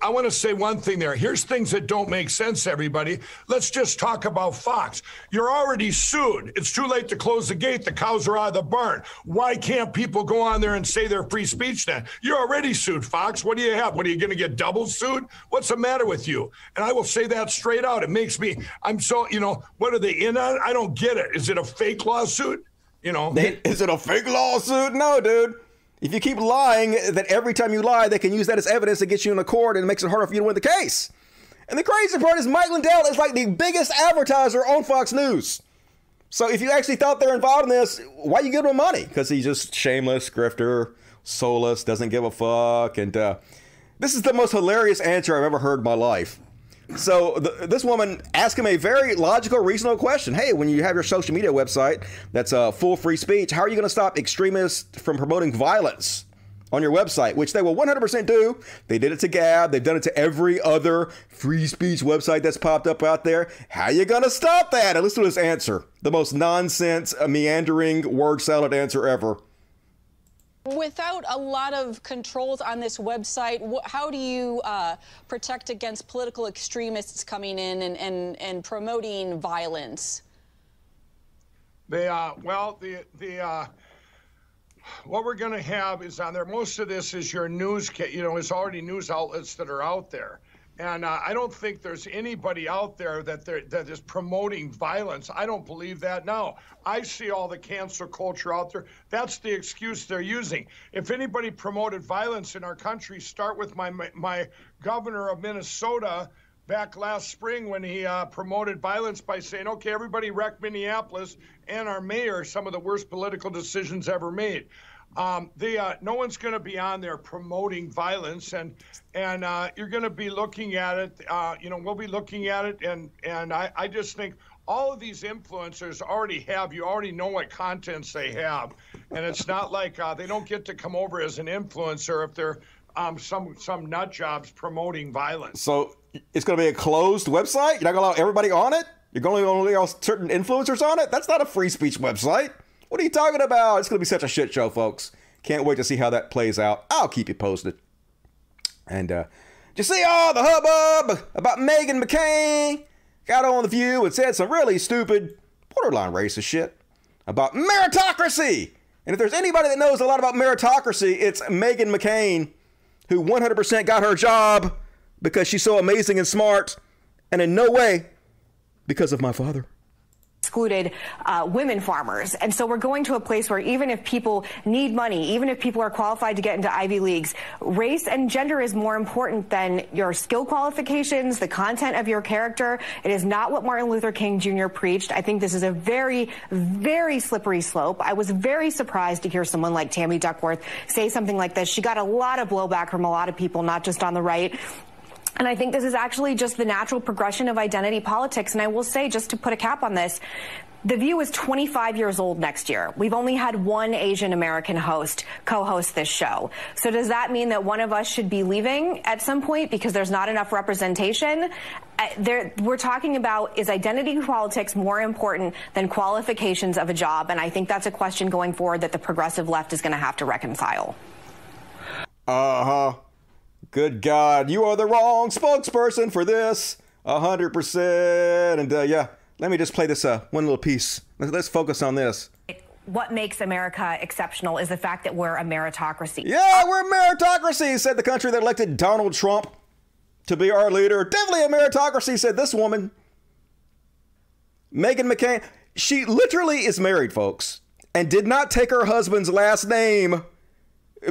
I want to say one thing there. Here's things that don't make sense, everybody. Let's just talk about Fox. You're already sued. It's too late to close the gate. The cows are out of the barn. Why can't people go on there and say their free speech then? You're already sued, Fox. What do you have? What, are you going to get double sued? What's the matter with you? And I will say that straight out. It makes me, I'm so, you know, what are they in on? I don't get it. Is it a fake lawsuit? You know. Is it a fake lawsuit? No, dude. If you keep lying, that every time you lie, they can use that as evidence to get you in a court, and it makes it harder for you to win the case. And the crazy part is Mike Liddell is like the biggest advertiser on Fox News. So if you actually thought they're involved in this, why you give him money? Because he's just shameless, grifter, soulless, doesn't give a fuck. And uh, this is the most hilarious answer I've ever heard in my life. So th- this woman asked him a very logical, reasonable question. Hey, when you have your social media website that's uh, full free speech, how are you going to stop extremists from promoting violence on your website? Which they will one hundred percent do. They did it to Gab. They've done it to every other free speech website that's popped up out there. How are you going to stop that? And listen to this answer. The most nonsense, meandering, word salad answer ever. Without a lot of controls on this website, wh- how do you uh, protect against political extremists coming in and, and, and promoting violence? They, uh, well, the, the uh, what we're going to have is on there, most of this is your news, ca- you know, it's already news outlets that are out there. And uh, I don't think there's anybody out there that that is promoting violence. I don't believe that now. I see all the cancel culture out there. That's the excuse they're using. If anybody promoted violence in our country, start with my my governor of Minnesota back last spring when he uh, promoted violence by saying, okay, everybody wreck Minneapolis, and our mayor, some of the worst political decisions ever made. Um, the, uh, no one's going to be on there promoting violence, and and uh, you're going to be looking at it. Uh, you know, we'll be looking at it, and and I, I just think all of these influencers already have. You already know what contents they have, and it's not like uh, they don't get to come over as an influencer if they're um, some some nut jobs promoting violence. So it's going to be a closed website. You're not going to allow everybody on it. You're going to only allow certain influencers on it. That's not a free speech website. What are you talking about? It's going to be such a shit show, folks. Can't wait to see how that plays out. I'll keep you posted. And uh, just see all the hubbub about Meghan McCain got on The View and said some really stupid, borderline racist shit about meritocracy. And if there's anybody that knows a lot about meritocracy, it's Meghan McCain, who one hundred percent got her job because she's so amazing and smart, and in no way because of my father. Excluded uh, women farmers. And so we're going to a place where even if people need money, even if people are qualified to get into Ivy Leagues, race and gender is more important than your skill qualifications, the content of your character. It is not what Martin Luther King Junior preached. I think this is a very, very slippery slope. I was very surprised to hear someone like Tammy Duckworth say something like this. She got a lot of blowback from a lot of people, not just on the right. And I think this is actually just the natural progression of identity politics. And I will say, just to put a cap on this, The View is twenty-five years old next year. We've only had one Asian American host co-host this show. So does that mean that one of us should be leaving at some point because there's not enough representation? Uh, there, we're talking about, is identity politics more important than qualifications of a job? And I think that's a question going forward that the progressive left is going to have to reconcile. Uh-huh. Good God, you are the wrong spokesperson for this, one hundred percent. And uh, yeah, let me just play this uh, one little piece. Let's, let's focus on this. What makes America exceptional is the fact that we're a meritocracy. Yeah, we're a meritocracy, said the country that elected Donald Trump to be our leader. Definitely a meritocracy, said this woman, Meghan McCain. She literally is married, folks, and did not take her husband's last name,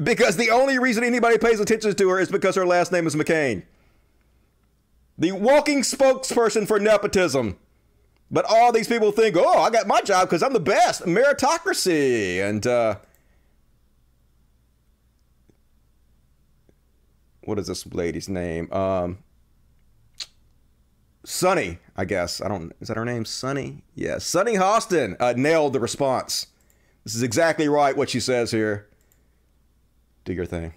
because the only reason anybody pays attention to her is because her last name is McCain. The walking spokesperson for nepotism. But all these people think, oh, I got my job because I'm the best. Meritocracy. And uh, what is this lady's name? Um, Sunny, I guess. I don't, is that her name? Sunny? Yeah, Sunny Hostin uh, nailed the response. This is exactly right what she says here. Do your thing.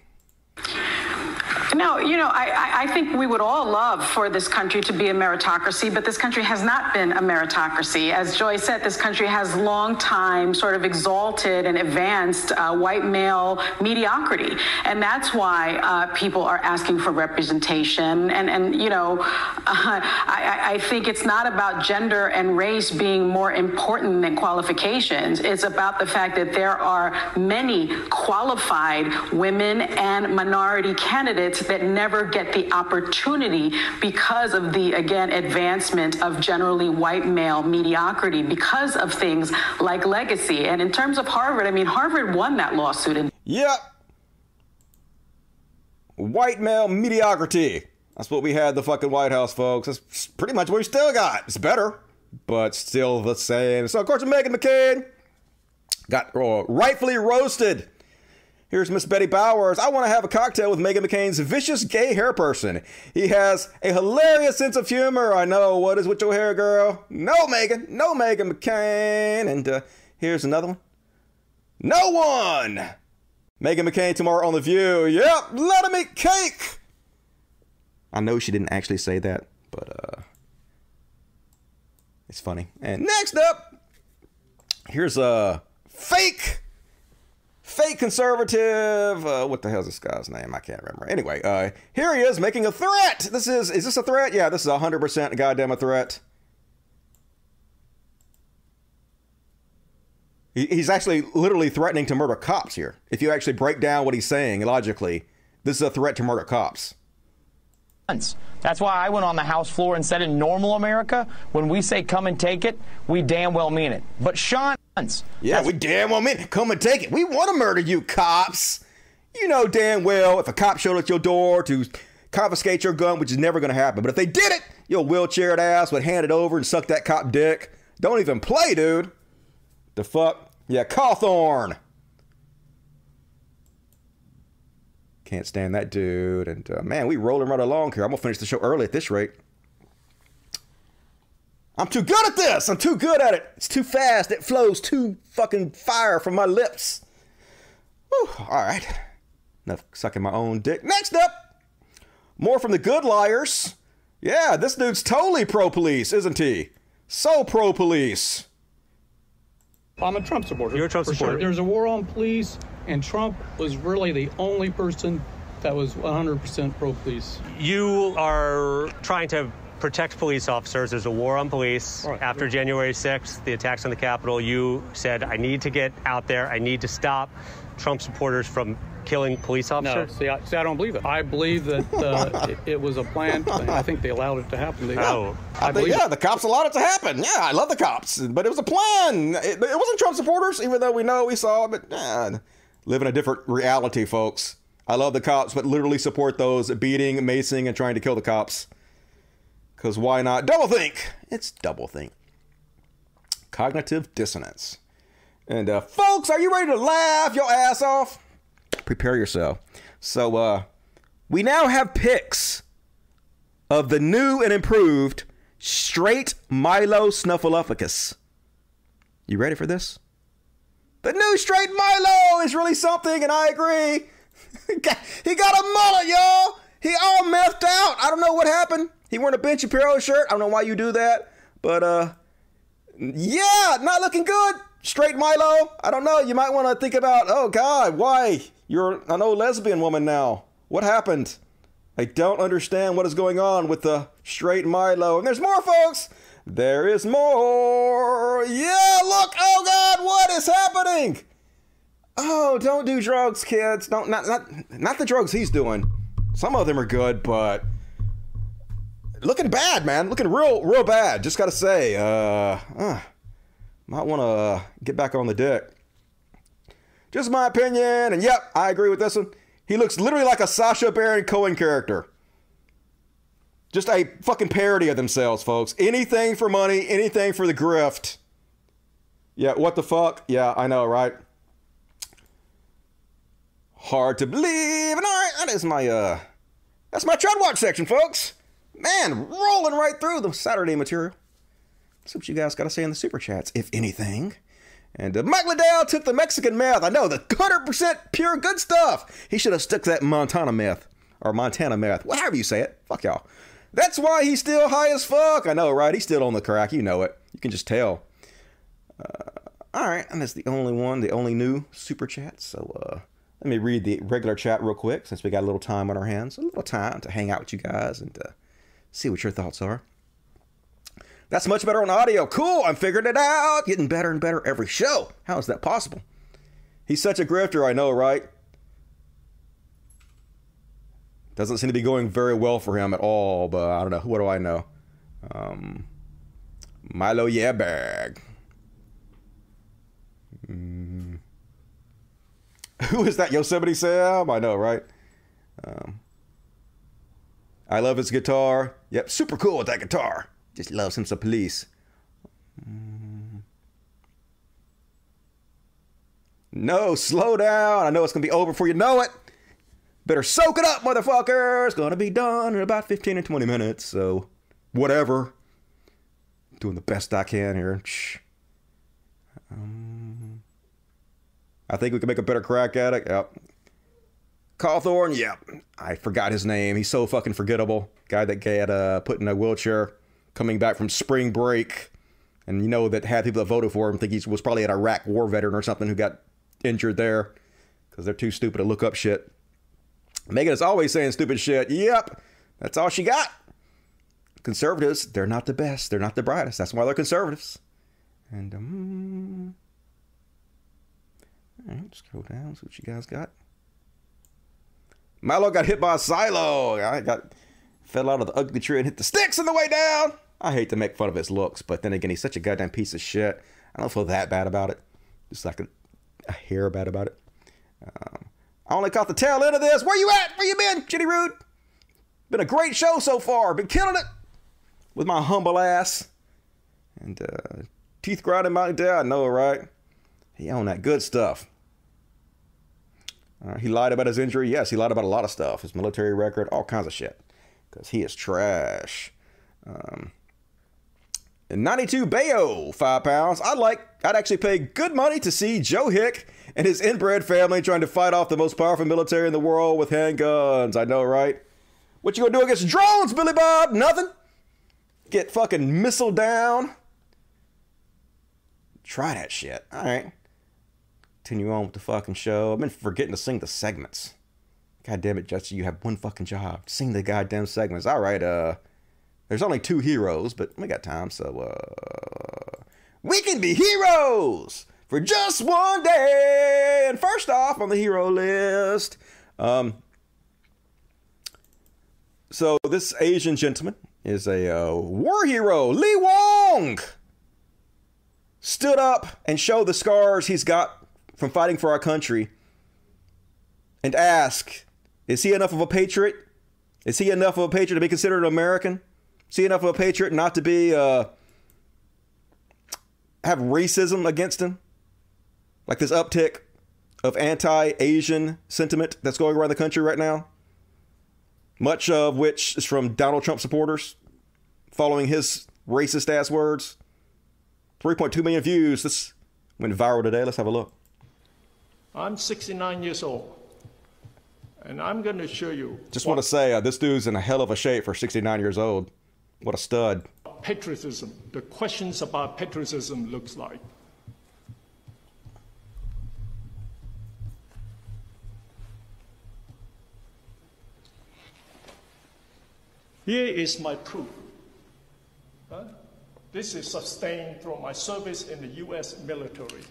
No, you know, I, I think we would all love for this country to be a meritocracy, but this country has not been a meritocracy. As Joy said, this country has long time sort of exalted and advanced uh, white male mediocrity. And that's why uh, people are asking for representation. And, and you know, uh, I, I think it's not about gender and race being more important than qualifications. It's about the fact that there are many qualified women and minority candidates that never get the opportunity because of the, again, advancement of generally white male mediocrity, because of things like legacy. And in terms of Harvard, I mean, Harvard won that lawsuit. In- yep. White male mediocrity. That's what we had the fucking White House, folks. That's pretty much what we still got. It's better, but still the same. So, of course, Meghan McCain got uh, rightfully roasted. Here's Miss Betty Bowers. I want to have a cocktail with Meghan McCain's vicious gay hair person. He has a hilarious sense of humor. I know. What is with your hair, girl? No, Meghan. No, Meghan McCain. And uh, here's another one. No one. Meghan McCain tomorrow on The View. Yep. Let him eat cake. I know she didn't actually say that, but uh, it's funny. And next up, here's a fake. Fake conservative, uh, what the hell's this guy's name? I can't remember. Anyway, uh, here he is making a threat. This is, is this a threat? Yeah, this is one hundred percent goddamn a threat. He, he's actually literally threatening to murder cops here. If you actually break down what he's saying logically, this is a threat to murder cops. months. That's why I went on the House floor and said in normal America, when we say come and take it, we damn well mean it. But Sean, yeah, we damn well mean it. Come and take it. We want to murder you, cops. You know damn well if a cop showed at your door to confiscate your gun, which is never going to happen. But if they did it, your wheelchaired ass would hand it over and suck that cop dick. Don't even play, dude. The fuck? Yeah, Cawthorn. Can't stand that dude. And uh, man, we rolling right along here. I'm going to finish the show early at this rate. I'm too good at this. I'm too good at it. It's too fast. It flows too fucking fire from my lips. Whew. All right. Enough sucking my own dick. Next up, more from the good liars. Yeah, this dude's totally pro-police, isn't he? So pro-police. I'm a Trump supporter. You're a Trump supporter. Sure. There's a war on police, and Trump was really the only person that was one hundred percent pro-police. You are trying to protect police officers. There's a war on police. Right. After January sixth, the attacks on the Capitol, you said, I need to get out there. I need to stop Trump supporters from killing police officers? No, see, I, see, I don't believe it. I believe that uh, it, it was a planned thing. I think they allowed it to happen. They, oh. I, I think, yeah, it. The cops allowed it to happen. Yeah, I love the cops, but it was a plan. It, it wasn't Trump supporters, even though we know, we saw, but man, live in a different reality, folks. I love the cops, but literally support those beating, macing, and trying to kill the cops. Because why not? Doublethink. It's doublethink. Cognitive dissonance. And uh, folks, are you ready to laugh your ass off? Prepare yourself. So uh, we now have pics of the new and improved straight Milo Snuffleupagus. You ready for this? The new straight Milo is really something, and I agree. He got a mullet, y'all. He all messed out. I don't know what happened. He wearing a Ben Shapiro shirt. I don't know why you do that. But, uh, yeah, not looking good. Straight Milo. I don't know. You might want to think about, oh, God, why? You're an old lesbian woman now. What happened? I don't understand what is going on with the straight Milo. And there's more, folks. There is more. Yeah, look. Oh, God, what is happening? Oh, don't do drugs, kids. Don't not not not the drugs he's doing. Some of them are good, but looking bad, man. Looking real, real bad. Just got to say, uh, uh, might want to uh, get back on the deck. Just my opinion, and yep, I agree with this one. He looks literally like a Sacha Baron Cohen character. Just a fucking parody of themselves, folks. Anything for money, anything for the grift. Yeah, what the fuck? Yeah, I know, right? Hard to believe. And all right, that is my, uh, that's my Tread Watch section, folks. Man, rolling right through the Saturday material. That's what you guys got to say in the Super Chats, if anything. And uh, Mike Liddell took the Mexican meth. I know, the one hundred percent pure good stuff. He should have stuck that Montana meth or Montana meth, whatever you say it. Fuck y'all. That's why he's still high as fuck. I know, right? He's still on the crack. You know it. You can just tell. Uh, all right. And that's the only one, the only new Super Chat. So uh, let me read the regular chat real quick since we got a little time on our hands. A little time to hang out with you guys and uh, see what your thoughts are. That's much better on audio. Cool, I'm figuring it out. Getting better and better every show. How is that possible? He's such a grifter, I know, right? Doesn't seem to be going very well for him at all, but I don't know. What do I know? Um, Milo Yeah Bag. Mm. Who is that, Yosemite Sam? I know, right? Um, I love his guitar. Yep, super cool with that guitar. Just loves him some police. No, slow down. I know it's going to be over before you know it. Better soak it up, motherfucker. It's going to be done in about fifteen and twenty minutes. So, whatever. Doing the best I can here. Um, I think we can make a better crack at it. Yep. Cawthorn, yep. I forgot his name. He's so fucking forgettable. Guy that got uh, put in a wheelchair. Coming back from spring break, and you know that had people that voted for him think he was probably an Iraq war veteran or something who got injured there because they're too stupid to look up shit. Megan is always saying stupid shit. Yep, that's all she got. Conservatives, they're not the best. They're not the brightest. That's why they're conservatives. And, um, all right, scroll down, see what you guys got. Milo got hit by a silo. I got... Fell out of the ugly tree and hit the sticks on the way down. I hate to make fun of his looks, but then again, he's such a goddamn piece of shit. I don't feel that bad about it. Just like a, a hair bad about it. Um, I only caught the tail end of this. Where you at? Where you been, Shitty Rude? Been a great show so far. Been killing it with my humble ass. And uh, teeth grinding my day. I know, right? He owned that good stuff. Uh, he lied about his injury. Yes, he lied about a lot of stuff. His military record, all kinds of shit. Because he is trash. Um, and ninety-two Bayo, five pounds. I'd like, I'd actually pay good money to see Joe Hick and his inbred family trying to fight off the most powerful military in the world with handguns. I know, right? What you gonna do against drones, Billy Bob? Nothing. Get fucking missile down. Try that shit. All right. Continue on with the fucking show. I've been forgetting to sing the segments. God damn it, Justin, you have one fucking job. Sing the goddamn segments. All right, uh, there's only two heroes, but we got time, so, uh, we can be heroes for just one day. And first off on the hero list, um, so this Asian gentleman is a uh, war hero. Lee Wong stood up and showed the scars he's got from fighting for our country and asked, is he enough of a patriot? Is he enough of a patriot to be considered an American? Is he enough of a patriot not to be, uh, have racism against him? Like this uptick of anti-Asian sentiment that's going around the country right now. Much of which is from Donald Trump supporters following his racist ass words. three point two million views. This went viral today. Let's have a look. I'm sixty-nine years old. And I'm going to show you. Just want to say, uh, this dude's in a hell of a shape for sixty-nine years old. What a stud. Patriotism, the questions about patriotism looks like. Here is my proof. Huh? This is sustained from my service in the U S military.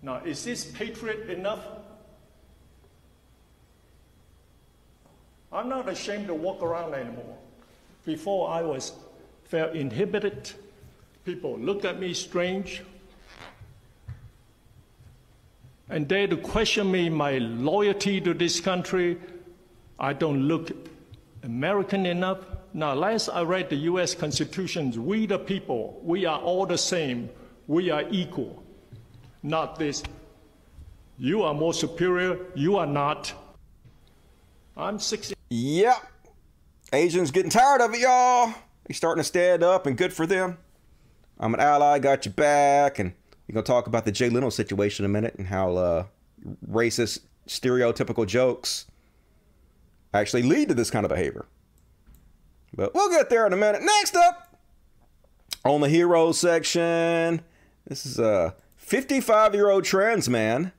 Now, is this patriot enough? I'm not ashamed to walk around anymore. Before I was felt inhibited. People looked at me strange and dared to question me, my loyalty to this country. I don't look American enough. Now, last I read the U S Constitution, we the people, we are all the same. We are equal. Not this, you are more superior, you are not. I'm sixty. Yep. Asians getting tired of it, y'all. They're starting to stand up, and good for them. I'm an ally, got your back. And we're going to talk about the Jay Leno situation in a minute and how uh, racist, stereotypical jokes actually lead to this kind of behavior. But we'll get there in a minute. Next up, on the hero section, this is a fifty-five-year-old trans man.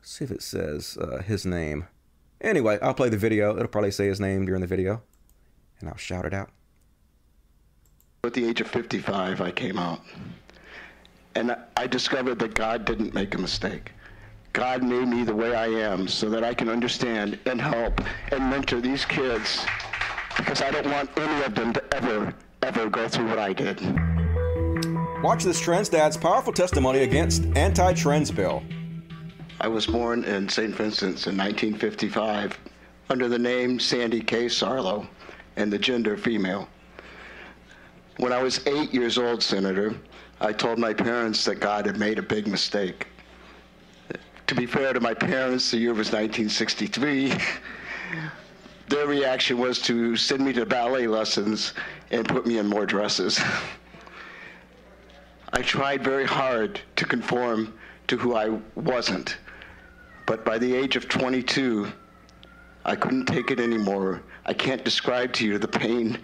Let's see if it says uh, his name. Anyway, I'll play the video. It'll probably say his name during the video, and I'll shout it out. At the age of fifty-five, I came out, and I discovered that God didn't make a mistake. God made me the way I am so that I can understand and help and mentor these kids, because I don't want any of them to ever, ever go through what I did. Watch this trans dad's powerful testimony against anti-trans bill. I was born in Saint Vincent's in nineteen fifty-five under the name Sandy K. Sarlo and the gender female. When I was eight years old, Senator, I told my parents that God had made a big mistake. To be fair to my parents, the year was nineteen sixty-three. Their reaction was to send me to ballet lessons and put me in more dresses. I tried very hard to conform to who I wasn't. But by the age of twenty-two, I couldn't take it anymore. I can't describe to you the pain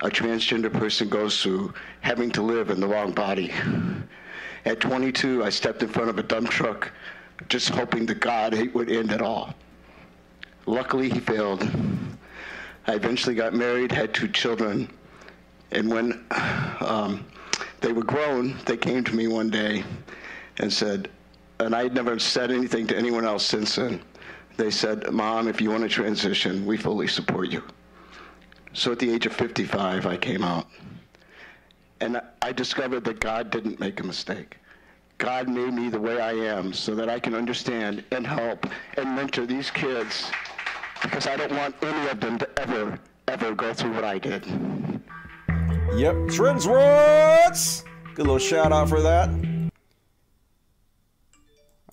a transgender person goes through having to live in the wrong body. At twenty-two, I stepped in front of a dump truck, just hoping that God it would end it all. Luckily, he failed. I eventually got married, had two children, and when um, they were grown, they came to me one day and said, and I had never said anything to anyone else since then. They said, Mom, if you want to transition, we fully support you. So at the age of fifty-five, I came out. And I discovered that God didn't make a mistake. God made me the way I am so that I can understand and help and mentor these kids, because I don't want any of them to ever, ever go through what I did. Yep, Trimswords! Good little shout out for that.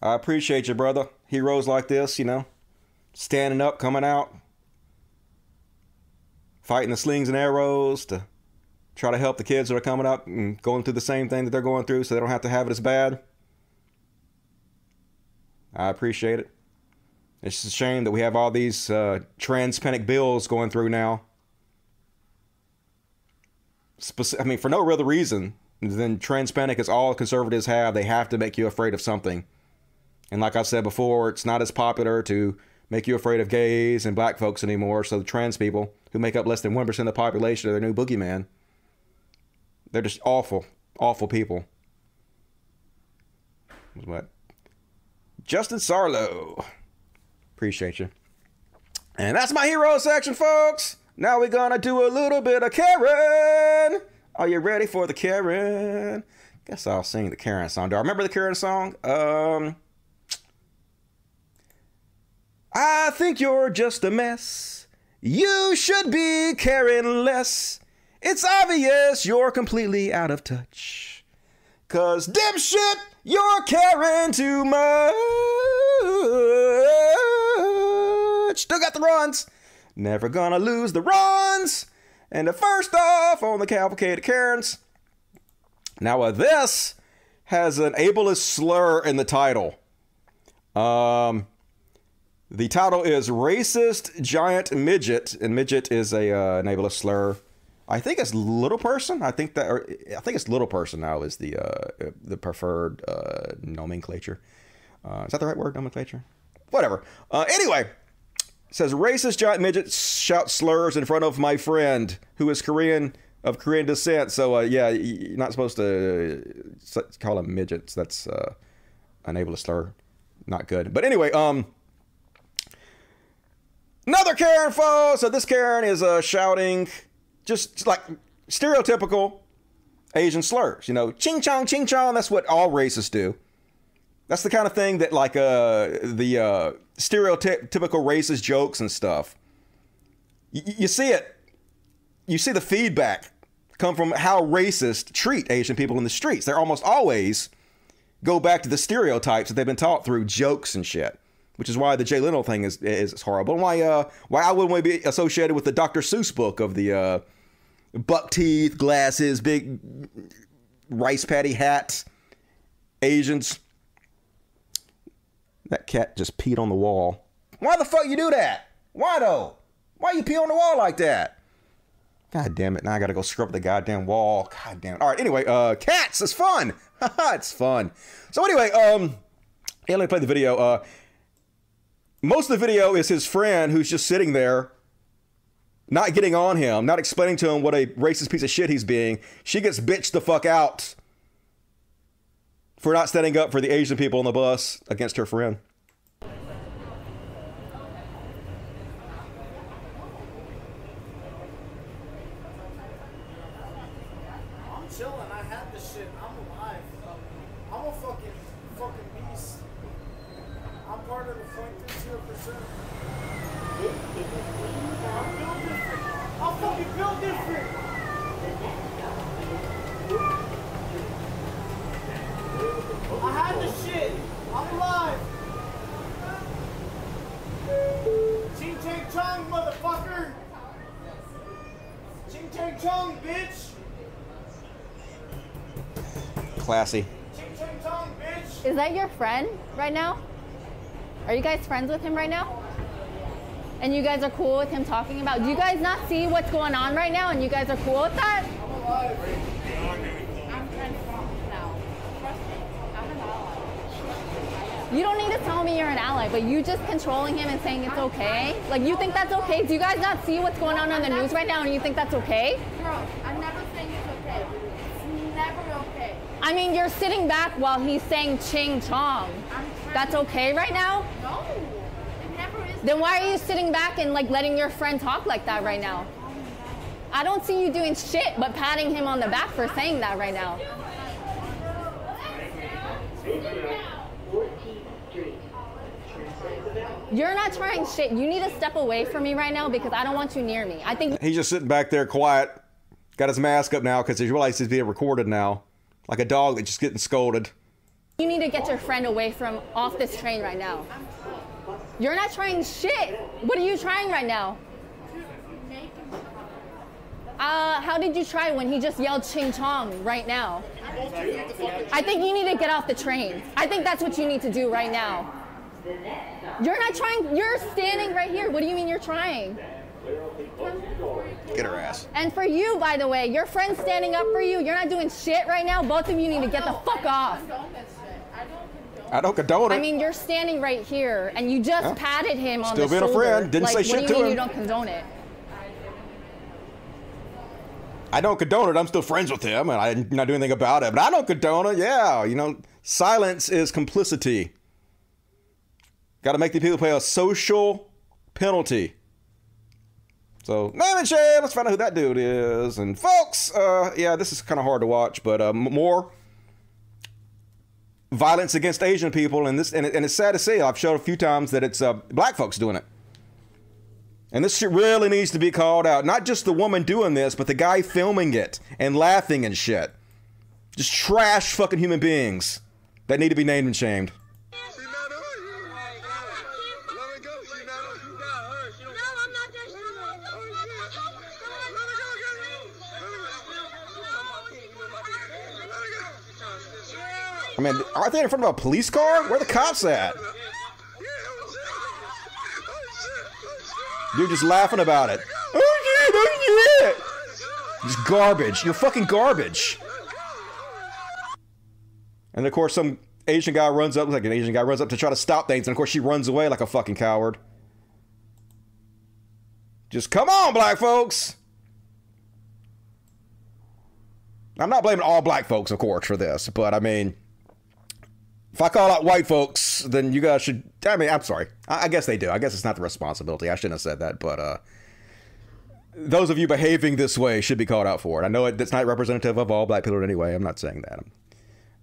I appreciate you, brother. Heroes like this, you know, standing up, coming out, fighting the slings and arrows to try to help the kids that are coming up and going through the same thing that they're going through so they don't have to have it as bad. I appreciate it. It's a shame that we have all these uh, transpenic bills going through now. Spec- I mean, for no other reason than transpenic is all conservatives have. They have to make you afraid of something. And like I said before, it's not as popular to make you afraid of gays and black folks anymore. So the trans people, who make up less than one percent of the population, are their new boogeyman. They're just awful, awful people. What? Justin Sarlo. Appreciate you. And that's my hero section, folks. Now we're going to do a little bit of Karen. Are you ready for the Karen? Guess I'll sing the Karen song. Do I remember the Karen song? Um... I think you're just a mess. You should be caring less. It's obvious you're completely out of touch. 'Cause dipshit, you're caring too much. Still got the runs. Never gonna lose the runs. And the first off on the cavalcade of Karens. Now uh, this has an ableist slur in the title. Um... The title is Racist Giant Midget, and midget is a uh, ableist slur. I think it's little person. I think that, or I think it's little person now is the uh, the preferred uh, nomenclature. Uh, is that the right word? Nomenclature? Whatever. Uh, anyway, it says racist giant midget shouts slurs in front of my friend who is Korean of Korean descent. So uh, yeah, you're not supposed to call them midgets. That's uh, an ableist slur. Not good. But anyway, um. Another Karen foe. So this Karen is uh, shouting just like stereotypical Asian slurs. You know, ching chong, ching chong. That's what all racists do. That's the kind of thing that like uh, the uh, stereotypical racist jokes and stuff. Y- you see it. You see the feedback come from how racists treat Asian people in the streets. They're almost always go back to the stereotypes that they've been taught through jokes and shit. Which is why the Jay Leno thing is is horrible. And why uh why I wouldn't want to be associated with the Doctor Seuss book of the uh, buck teeth, glasses, big rice patty hats, Asians. That cat just peed on the wall. Why the fuck you do that? Why though? Why you pee on the wall like that? God damn it! Now I gotta go scrub the goddamn wall. God damn it! All right. Anyway, uh, cats is fun. Haha, it's fun. So anyway, um, yeah, let me play the video. Uh. Most of the video is his friend who's just sitting there, not getting on him, not explaining to him what a racist piece of shit he's being. She gets bitched the fuck out for not standing up for the Asian people on the bus against her friend. Classy. Is that your friend right now? Are you guys friends with him right now? And you guys are cool with him talking about? Do you guys not see what's going on right now and you guys are cool with that? I'm alive. I'm trying to talk now. Trust me, I'm an ally. You don't need to tell me you're an ally, but you just controlling him and saying it's okay? Like, you think that's okay? Do you guys not see what's going on on the news right now and you think that's okay? Girl, I'm never saying it's okay. It's never okay. I mean, you're sitting back while he's saying ching chong. That's okay right now? No, it never is. Then why are you sitting back and like letting your friend talk like that right now? I don't see you doing shit but patting him on the back for saying that right now. You're not trying shit. You need to step away from me right now because I don't want you near me. I think he's just sitting back there quiet. Got his mask up now because he realizes he's being recorded now. Like a dog that's just getting scolded. You need to get your friend away from off this train right now. You're not trying shit. What are you trying right now? Uh, how did you try when he just yelled ching chong right now? I think you need to get off the train. I think that's what you need to do right now. You're not trying. You're standing right here. What do you mean you're trying? Get her ass. And for you, by the way, your friend's standing up for you. You're not doing shit right now. Both of you need to get the fuck off. I don't condone it. I mean, you're standing right here, and you just yeah. patted him on Still the shoulder. Still being a friend. Didn't like, say shit to him. What do you mean him? You don't condone it? I don't condone it. I'm still friends with him, and I'm not doing anything about it. But I don't condone it. Yeah, you know, silence is complicity. Got to make the people pay a social penalty. So, name and shame. Let's find out who that dude is. And folks, uh, yeah, this is kind of hard to watch, but uh, more violence against Asian people, and this, and, it, and it's sad to say. I've showed a few times that it's uh, black folks doing it. And this shit really needs to be called out. Not just the woman doing this, but the guy filming it and laughing and shit. Just trash fucking human beings that need to be named and shamed. I mean, aren't they in front of a police car? Where are the cops at? You're just laughing about it. Oh yeah, oh yeah! Just garbage. You're fucking garbage. And of course, some Asian guy runs up, like an Asian guy runs up to try to stop things, and of course, she runs away like a fucking coward. Just come on, black folks. I'm not blaming all black folks, of course, for this, but I mean. If I call out white folks, then you guys should, I mean, I'm sorry. I, I guess they do. I guess it's not the responsibility. I shouldn't have said that, but uh, those of you behaving this way should be called out for it. I know it, it's not representative of all black people anyway. I'm not saying that.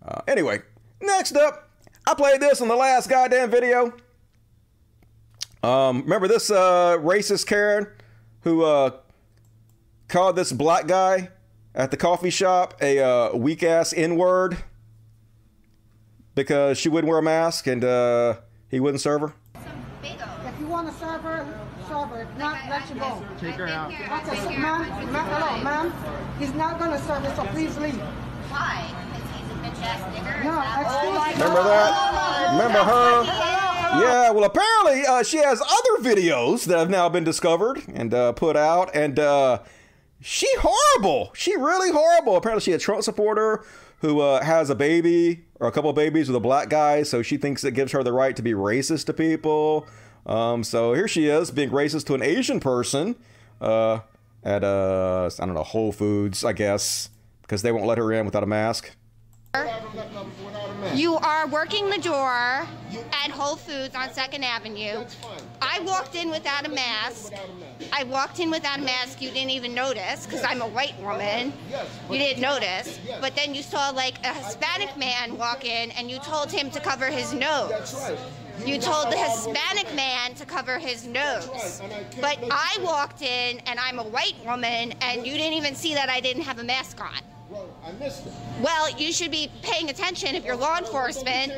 Uh, anyway, next up, I played this in the last goddamn video. Um, remember this uh, racist Karen who uh, called this black guy at the coffee shop a uh, weak-ass N-word? Because she wouldn't wear a mask and uh, he wouldn't serve her. If you want to serve her, serve her. If not, let you go. Take her out. Okay, so ma'am, ma'am, hello, ma'am. He's not going to serve her, so please leave. Why? Because he's a bitch-ass nigger. No, excuse me. Remember that? Remember her? Yeah, well, apparently uh, she has other videos that have now been discovered and uh, put out. And uh, she horrible. She really horrible. Apparently she a Trump supporter who uh, has a baby or a couple of babies with a black guy, so she thinks it gives her the right to be racist to people. Um, so here she is being racist to an Asian person uh, at, uh, I don't know, Whole Foods, I guess, because they won't let her in without a mask. You are working the door at Whole Foods on second Avenue. I walked in without a mask. I walked in without a mask. You didn't even notice because I'm a white woman. You didn't notice. But then you saw like a Hispanic man walk in and you told him to cover his nose. You told the Hispanic man to cover his nose. But I walked in and I'm a white woman and you didn't even see that I didn't have a mask on. Well, I missed it. Well, you should be paying attention if you're law enforcement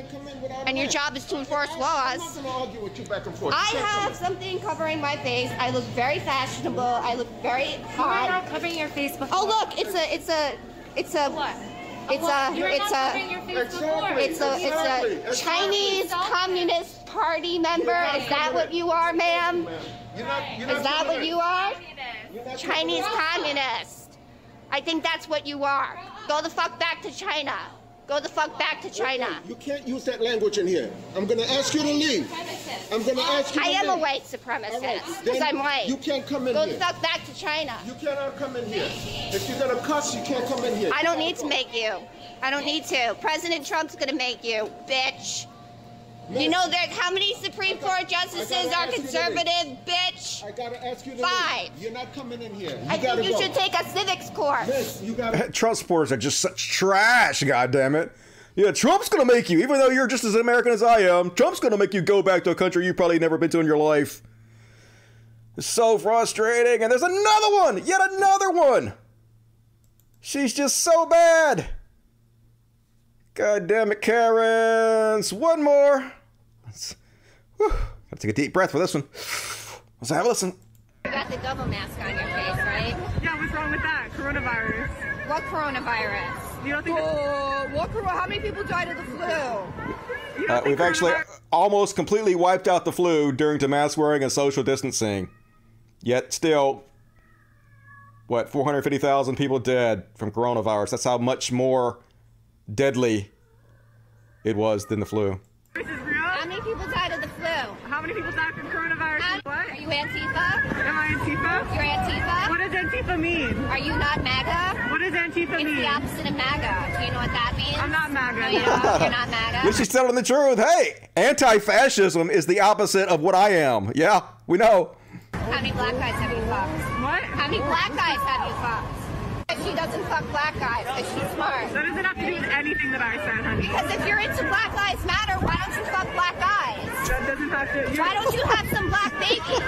and your job is to enforce laws. I'm not going to argue with you back and forth. I have something covering my face. I look very fashionable. I look very hot. You're not covering your face before. Oh, look, it's a, it's a, it's a, what? It's a, it's a, it's a, it's a Chinese Communist Party member. Is that what you are, ma'am? Is that what you are? Chinese Communist. I think that's what you are. Go the fuck back to China. Go the fuck back to China. Okay, you can't use that language in here. I'm going to ask you to leave. I'm going to ask you to leave. I am a white supremacist because I'm white. You can't come in here. Go the fuck back to China. You cannot come in here. If you're going to cuss, you can't come in here. I don't need to make you. I don't need to. President Trump's going to make you, bitch. Yes. You know that how many Supreme Court justices are conservative, bitch? I gotta ask you to Five. Leave. You're not coming in here. You I think you go. should take a civics course. Miss, you gotta Trump supporters are just such trash, goddammit. Yeah, Trump's gonna make you, even though you're just as American as I am, Trump's gonna make you go back to a country you've probably never been to in your life. It's so frustrating. And there's another one, yet another one. She's just so bad. Goddammit, Karens. One more. Whew. Gotta take a deep breath for this one. Let's have a listen. You got the double mask on your face, right? Yeah, what's wrong with that? Coronavirus. What coronavirus? You don't think oh, what, how many people died of the flu? Uh, we've actually almost completely wiped out the flu during to mask wearing and social distancing. Yet still, what, four hundred fifty thousand people dead from coronavirus. That's how much more deadly it was than the flu. This is real? How many people died of the flu? How many people died from coronavirus? How, what? Are you Antifa? Am I Antifa? You're Antifa? What does Antifa mean? Are you not MAGA? What does Antifa it's mean? It's the opposite of MAGA. Do you know what that means? I'm not MAGA. No, you know, you're not MAGA. Well, she's telling the truth. Hey, anti-fascism is the opposite of what I am. Yeah, we know. How many black guys have you fucked? What? How many black guys have you fucked? She doesn't fuck black guys because she's smart. That doesn't have to do with anything that I said, honey. Because if you're into Black Lives Matter, why don't you fuck black guys? That doesn't have to. Why don't you have some black babies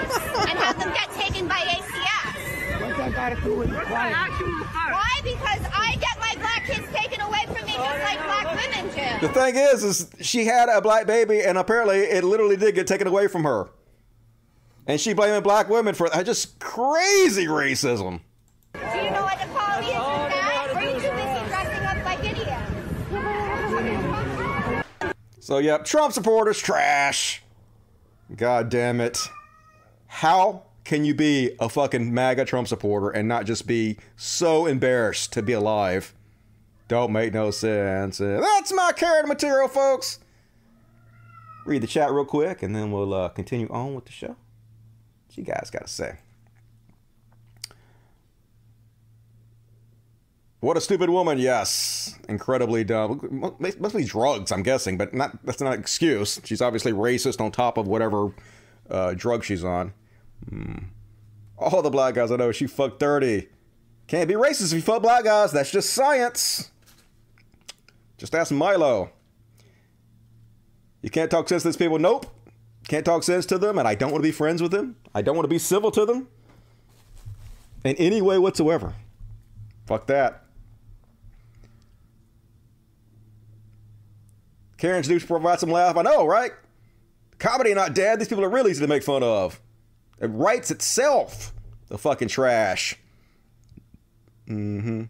and have them get taken by A T F? What's that got to do with black? Why? Because I get my black kids taken away from me just like black women do. The thing is, is she had a black baby and apparently it literally did get taken away from her. And she blaming black women for that. Just crazy racism. Do you know what the quality is with that? Or are you too busy dressing up like idiots? So, yeah, Trump supporters trash. God damn it. How can you be a fucking MAGA Trump supporter and not just be so embarrassed to be alive? Don't make no sense. That's my Karen material, folks. Read the chat real quick, and then we'll uh, continue on with the show. What you guys got to say? What a stupid woman, yes. Incredibly dumb. Must be drugs, I'm guessing, but not. That's not an excuse. She's obviously racist on top of whatever uh, drug she's on. Mm. All the black guys I know, she fucked thirty. Can't be racist if you fuck black guys. That's just science. Just ask Milo. You can't talk sense to these people. Nope. Can't talk sense to them, and I don't want to be friends with them. I don't want to be civil to them in any way whatsoever. Fuck that. Karen's do provide some laugh. I know, right? Comedy not dead. These people are really easy to make fun of. It writes itself. The fucking trash. Mm-hmm.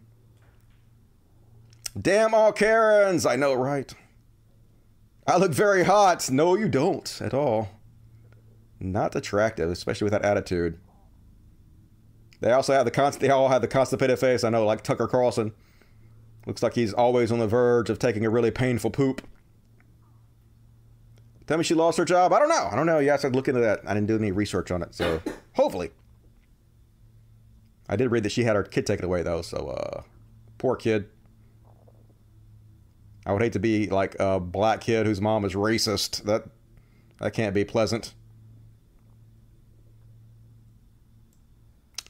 Damn all Karens. I know, right? I look very hot. No, you don't at all. Not attractive, especially with that attitude. They also have the const- They all have the constipated face. I know, like Tucker Carlson. Looks like he's always on the verge of taking a really painful poop. Tell me she lost her job. I don't know. I don't know. You guys should look into that. I didn't do any research on it, so hopefully. I did read that she had her kid taken away, though, so uh, poor kid. I would hate to be like a black kid whose mom is racist. That that can't be pleasant.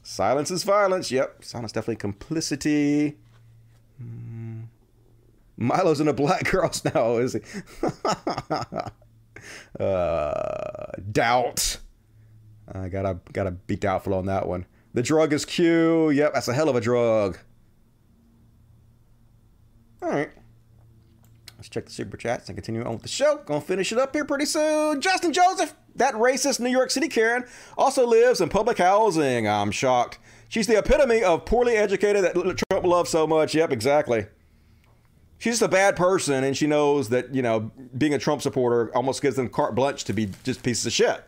Silence is violence. Yep. Silence, definitely complicity. Mm. Milo's in a black girl's now, is he? Uh, doubt. I gotta gotta be doubtful on that one. The drug is Q. Yep, that's a hell of a drug. All right, let's check the super chats and continue on with the show. Gonna finish it up here pretty soon. Justin Joseph, that racist New York City Karen, also lives in public housing. I'm shocked. She's the epitome of poorly educated that Trump loves so much. Yep, exactly. She's just a bad person, and she knows that, you know, being a Trump supporter almost gives them carte blanche to be just pieces of shit.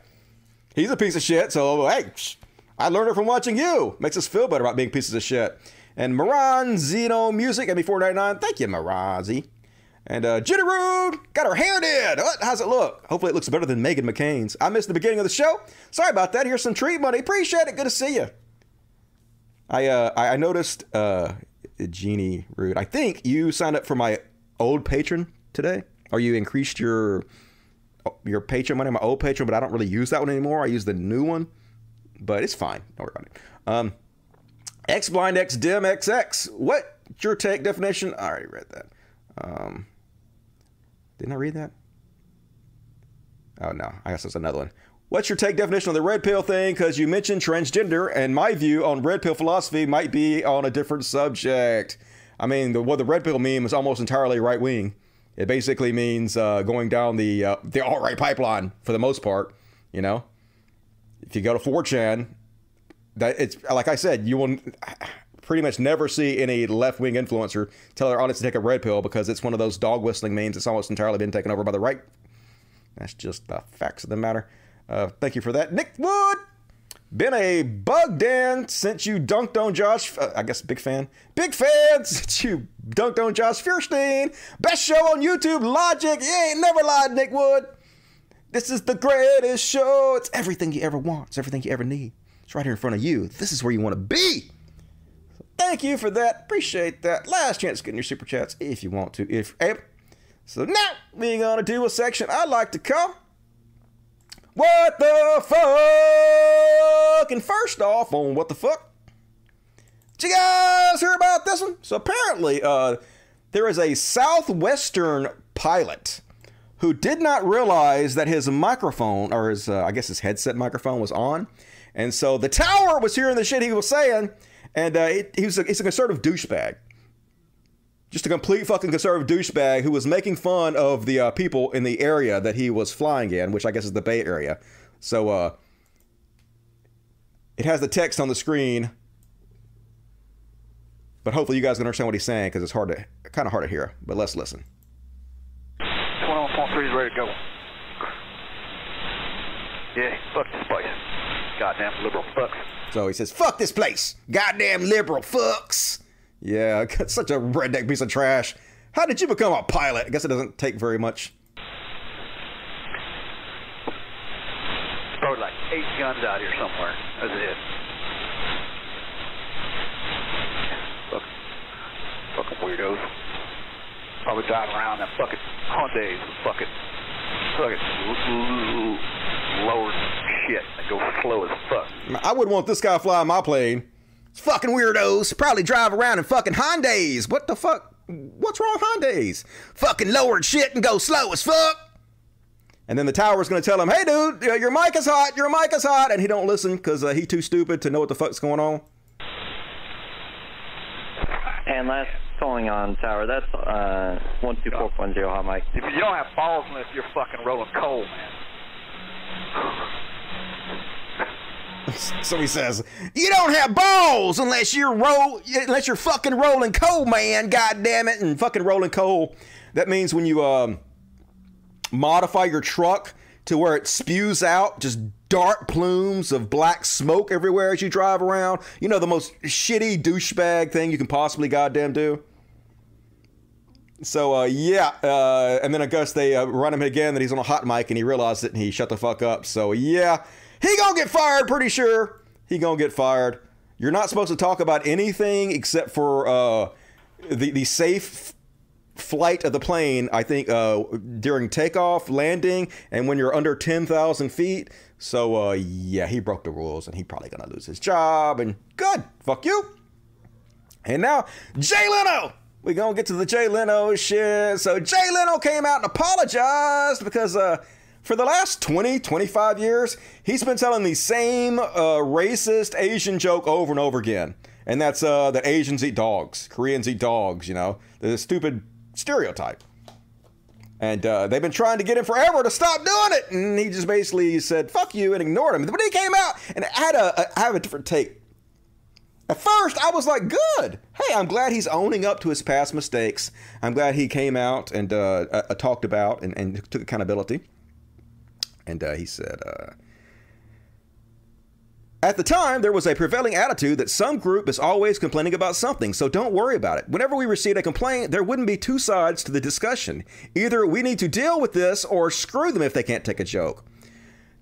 He's a piece of shit, so, hey, I learned it from watching you. Makes us feel better about being pieces of shit. And Moran Zeno Music, M B four ninety-nine. Thank you, Moranzi. And uh, Jenny Rude got her hair did. What? How's it look? Hopefully it looks better than Meghan McCain's. I missed the beginning of the show. Sorry about that. Here's some treat money. Appreciate it. Good to see you. I uh, I noticed... Uh, Jeannie Rude, I think you signed up for my old patron today, or you increased your your Patreon money, my old Patreon, but I don't really use that one anymore. I use the new one, but it's fine. Don't worry about it. Um, X blind X dim X X. What your take definition? I already read that. Um, didn't I read that? Oh no, I guess that's another one. What's your take definition on the red pill thing? Because you mentioned transgender, and my view on red pill philosophy might be on a different subject. I mean, the, what the red pill meme is almost entirely right wing. It basically means uh, going down the uh, the alt-right pipeline for the most part. You know, if you go to four chan, that it's like I said, you will pretty much never see any left-wing influencer tell their audience to take a red pill because it's one of those dog whistling memes that's almost entirely been taken over by the right. That's just the facts of the matter. Uh, thank you for that, Nick Wood. Been a bug Dan since you dunked on Josh. Uh, I guess big fan. Big fan since you dunked on Josh Fierstein. Best show on YouTube. Logic. You ain't never lied, Nick Wood. This is the greatest show. It's everything you ever want. It's everything you ever need. It's right here in front of you. This is where you want to be. So thank you for that. Appreciate that. Last chance to get in your super chats if you want to. If so now we're gonna do a section I like to call What the Fuck? And first off, on What the Fuck, did you guys hear about this one? So apparently, uh, there is a Southwestern pilot who did not realize that his microphone, or his, uh, I guess his headset microphone was on. And so the tower was hearing the shit he was saying, and uh, it, he was a, he's a conservative douchebag. Just a complete fucking conservative douchebag who was making fun of the uh, people in the area that he was flying in, which I guess is the Bay Area. So uh, it has the text on the screen, but hopefully you guys can understand what he's saying because it's hard to, kind of hard to hear. But let's listen. twenty-one point three is ready to go. Yeah, fuck this place, goddamn liberal fucks. So he says, "Fuck this place, goddamn liberal fucks." Yeah, such a redneck piece of trash. How did you become a pilot? I guess it doesn't take very much. Probably like eight guns out here somewhere. That's it. Fucking, fucking weirdos. Probably driving around that fucking Hyundais with fucking, fucking lower shit that goes slow as fuck. I wouldn't want this guy flying my plane. Fucking weirdos probably drive around in fucking Hyundais. What the fuck? What's wrong with Hyundais? Fucking lowered shit and go slow as fuck. And then the tower's going to tell him, hey, dude, your mic is hot. Your mic is hot. And he don't listen because uh, he too stupid to know what the fuck's going on. And last calling on tower, that's uh, one two four point zero hot mic. If you don't have balls unless you're fucking rolling coal, man. So he says, you don't have balls unless you're roll, unless you're fucking rolling coal, man. God damn it. And fucking rolling coal. That means when you um, modify your truck to where it spews out just dark plumes of black smoke everywhere as you drive around. You know, the most shitty douchebag thing you can possibly goddamn do. So, uh, yeah. Uh, and then I guess they uh, run him again that he's on a hot mic and he realized it and he shut the fuck up. So, yeah. He gonna get fired, pretty sure. He gonna get fired. You're not supposed to talk about anything except for uh, the, the safe flight of the plane, I think, uh, during takeoff, landing, and when you're under ten thousand feet. So, uh, yeah, he broke the rules, and he probably gonna lose his job, and good. Fuck you. And now, Jay Leno. We gonna get to the Jay Leno shit. So, Jay Leno came out and apologized because... Uh, For the last twenty, twenty-five years, he's been telling the same uh, racist Asian joke over and over again. And that's uh, that Asians eat dogs. Koreans eat dogs, you know. The stupid stereotype. And uh, they've been trying to get him forever to stop doing it. And he just basically said, fuck you, and ignored him. But he came out and had a, a, I have a different take. At first, I was like, good. Hey, I'm glad he's owning up to his past mistakes. I'm glad he came out and uh, uh, talked about and, and took accountability. And uh, he said, uh, at the time, there was a prevailing attitude that some group is always complaining about something, so don't worry about it. Whenever we received a complaint, there wouldn't be two sides to the discussion. Either we need to deal with this or screw them if they can't take a joke.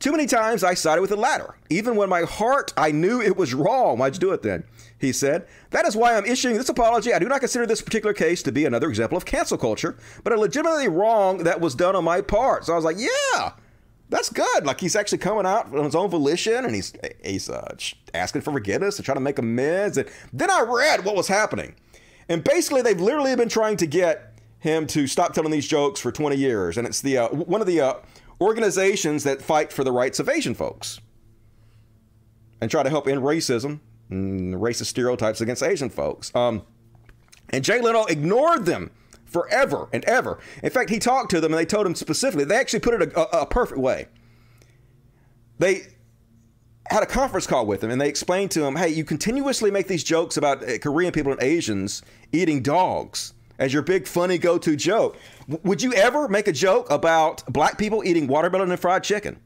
Too many times I sided with the latter. Even when my heart, I knew it was wrong. Why'd you do it then? He said, that is why I'm issuing this apology. I do not consider this particular case to be another example of cancel culture, but a legitimately wrong that was done on my part. So I was like, yeah, that's good. Like, he's actually coming out on his own volition, and he's, he's uh, asking for forgiveness and trying to make amends. And then I read what was happening. And basically, they've literally been trying to get him to stop telling these jokes for twenty years. And it's the uh, one of the uh, organizations that fight for the rights of Asian folks and try to help end racism and racist stereotypes against Asian folks. Um, and Jay Leno ignored them forever and ever. In fact, he talked to them and they told him specifically. They actually put it a, a, a perfect way. They had a conference call with him and they explained to him, hey, you continuously make these jokes about uh, Korean people and Asians eating dogs as your big funny go-to joke. W- would you ever make a joke about black people eating watermelon and fried chicken?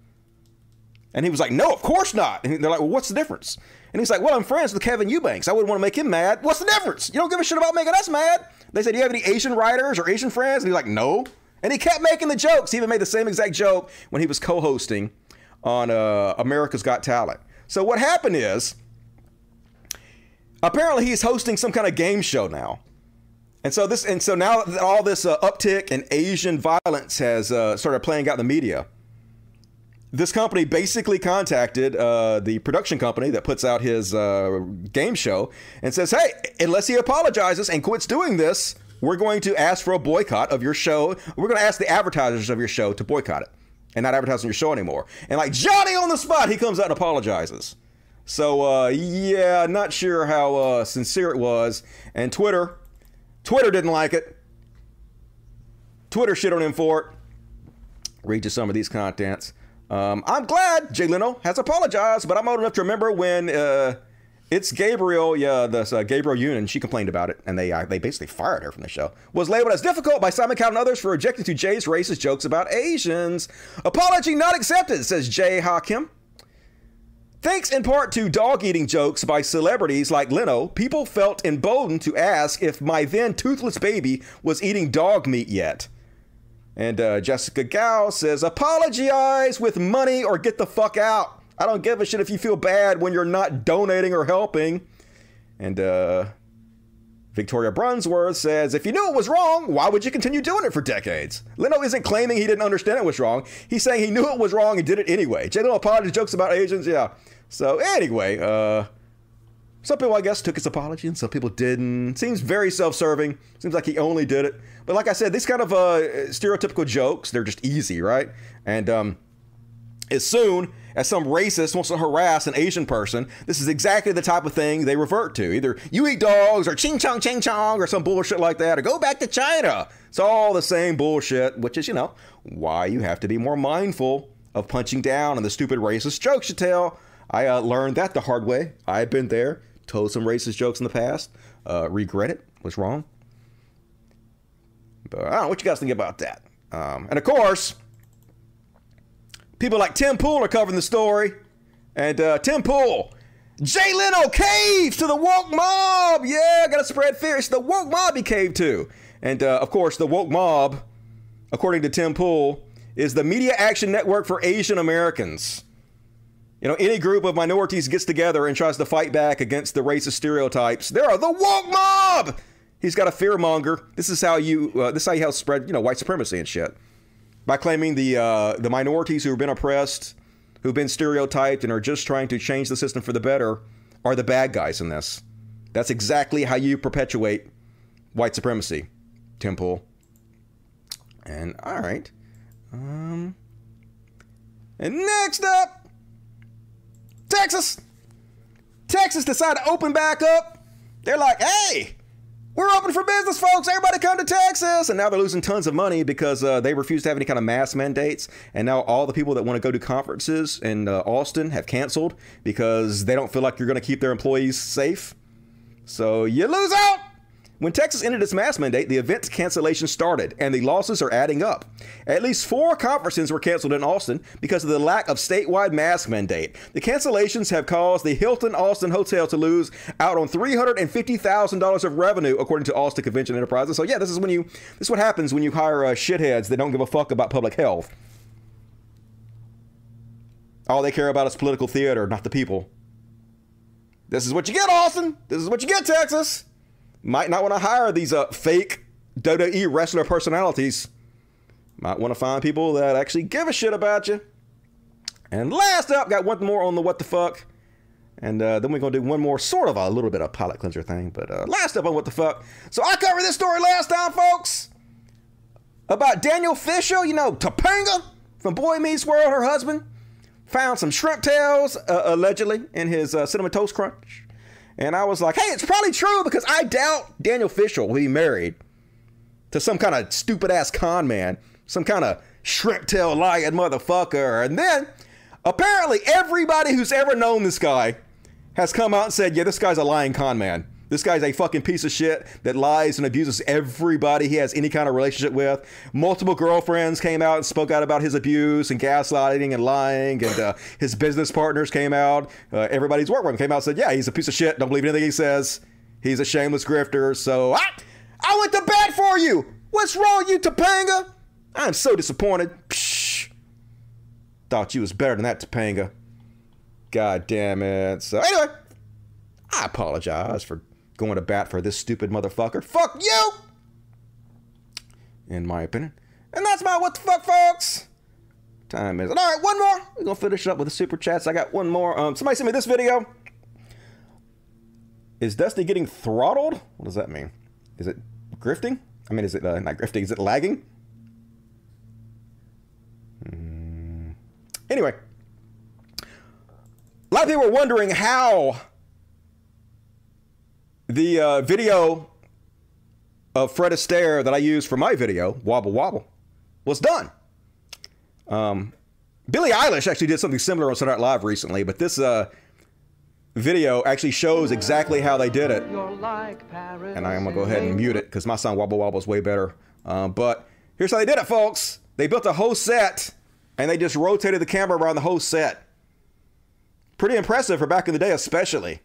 And he was like, no, of course not. And they're like, well, what's the difference? And he's like, well, I'm friends with Kevin Eubanks. I wouldn't want to make him mad. What's the difference? You don't give a shit about making us mad. They said, do you have any Asian writers or Asian friends? And he's like, no. And he kept making the jokes. He even made the same exact joke when he was co-hosting on uh, America's Got Talent. So what happened is, apparently he's hosting some kind of game show now. And so this, and so now that all this uh, uptick in Asian violence has uh, started playing out in the media, this company basically contacted uh, the production company that puts out his uh, game show and says, hey, unless he apologizes and quits doing this, we're going to ask for a boycott of your show. We're going to ask the advertisers of your show to boycott it and not advertise on your show anymore. And like Johnny on the spot, he comes out and apologizes. So, uh, yeah, not sure how uh, sincere it was. And Twitter, Twitter didn't like it. Twitter shit on him for it. Read you some of these contents. Um, I'm glad Jay Leno has apologized, but I'm old enough to remember when uh, it's Gabriel, yeah, this, uh, Gabriel Union, she complained about it, and they uh, they basically fired her from the show, was labeled as difficult by Simon Cowell and others for objecting to Jay's racist jokes about Asians. Apology not accepted, says Jay Hakim. Thanks in part to dog-eating jokes by celebrities like Leno, people felt emboldened to ask if my then-toothless baby was eating dog meat yet. And uh, Jessica Gao says, apologize with money or get the fuck out. I don't give a shit if you feel bad when you're not donating or helping. And uh, Victoria Brunsworth says, if you knew it was wrong, why would you continue doing it for decades? Leno isn't claiming he didn't understand it was wrong. He's saying he knew it was wrong and did it anyway. Jay Leno apologized, jokes about Asians, yeah. So anyway, uh, some people, I guess, took his apology and some people didn't. Seems very self-serving. Seems like he only did it. But like I said, these kind of uh, stereotypical jokes, they're just easy, right? And um, as soon as some racist wants to harass an Asian person, this is exactly the type of thing they revert to. Either you eat dogs or ching chong ching chong or some bullshit like that, or go back to China. It's all the same bullshit, which is, you know, why you have to be more mindful of punching down on the stupid racist jokes you tell. I uh, learned that the hard way. I've been there, told some racist jokes in the past, uh, regret it, was wrong. But I don't know what you guys think about that. Um, and of course, people like Tim Pool are covering the story. And uh, Tim Pool, Jay Leno caves to the woke mob. Yeah, gotta spread fear. It's the woke mob he caved to. And uh, of course, the woke mob, according to Tim Pool, is the Media Action Network for Asian Americans. You know, any group of minorities gets together and tries to fight back against the racist stereotypes. There are the woke mob. He's got a fearmonger. This is how you uh, this is how you help spread, you know, white supremacy and shit. By claiming the uh, the minorities who have been oppressed, who've been stereotyped and are just trying to change the system for the better are the bad guys in this. That's exactly how you perpetuate white supremacy, Tim Pool. And all right. Um, and next up, Texas. Texas decided to open back up. They're like, hey, we're open for business, folks. Everybody come to Texas. And now they're losing tons of money because uh, they refuse to have any kind of mask mandates. And now all the people that want to go to conferences in uh, Austin have canceled because they don't feel like you're going to keep their employees safe. So you lose out. When Texas ended its mask mandate, the event cancellation started and the losses are adding up. At least four conferences were canceled in Austin because of the lack of statewide mask mandate. The cancellations have caused the Hilton Austin Hotel to lose out on three hundred fifty thousand dollars of revenue, according to Austin Convention Enterprises. So yeah, this is when you, this is what happens when you hire uh, shitheads that don't give a fuck about public health. All they care about is political theater, not the people. This is what you get, Austin. This is what you get, Texas. Might not want to hire these uh, fake W W E wrestler personalities. Might want to find people that actually give a shit about you. And last up, got one more on the what the fuck. And uh, then we're going to do one more sort of a little bit of palate cleanser thing. But uh, last up on what the fuck. So I covered this story last time, folks. About Daniel Fisher, you know, Topanga from Boy Meets World, her husband. Found some shrimp tails, uh, allegedly, in his uh, Cinnamon Toast Crunch. And I was like, hey, it's probably true because I doubt Daniel Fisher will be married to some kind of stupid-ass con man. Some kind of shrimp tail lying motherfucker. And then, apparently, everybody who's ever known this guy has come out and said, yeah, this guy's a lying con man. This guy's a fucking piece of shit that lies and abuses everybody he has any kind of relationship with. Multiple girlfriends came out and spoke out about his abuse and gaslighting and lying. And uh, his business partners came out. Uh, everybody's work with him came out and said, yeah, he's a piece of shit. Don't believe anything he says. He's a shameless grifter. So I, I went to bat for you. What's wrong, you Topanga? I'm so disappointed. Psh, thought you was better than that, Topanga. God damn it. So anyway, I apologize for going to bat for this stupid motherfucker. Fuck you! In my opinion. And that's my what the fuck, folks. Time is... Alright, one more. We're going to finish it up with the super chats. I got one more. Um, somebody sent me this video. Is Dusty getting throttled? What does that mean? Is it grifting? I mean, is it uh, not grifting? Is it lagging? Mm. Anyway. A lot of people were wondering how... The uh, video of Fred Astaire that I used for my video, Wobble Wobble, was done. Um, Billie Eilish actually did something similar on Saturday Night Live recently, but this uh, video actually shows exactly how they did it. And I'm going to go ahead and mute it because my song Wobble Wobble is way better. Uh, but here's how they did it, folks. They built a whole set, and they just rotated the camera around the whole set. Pretty impressive for back in the day, especially.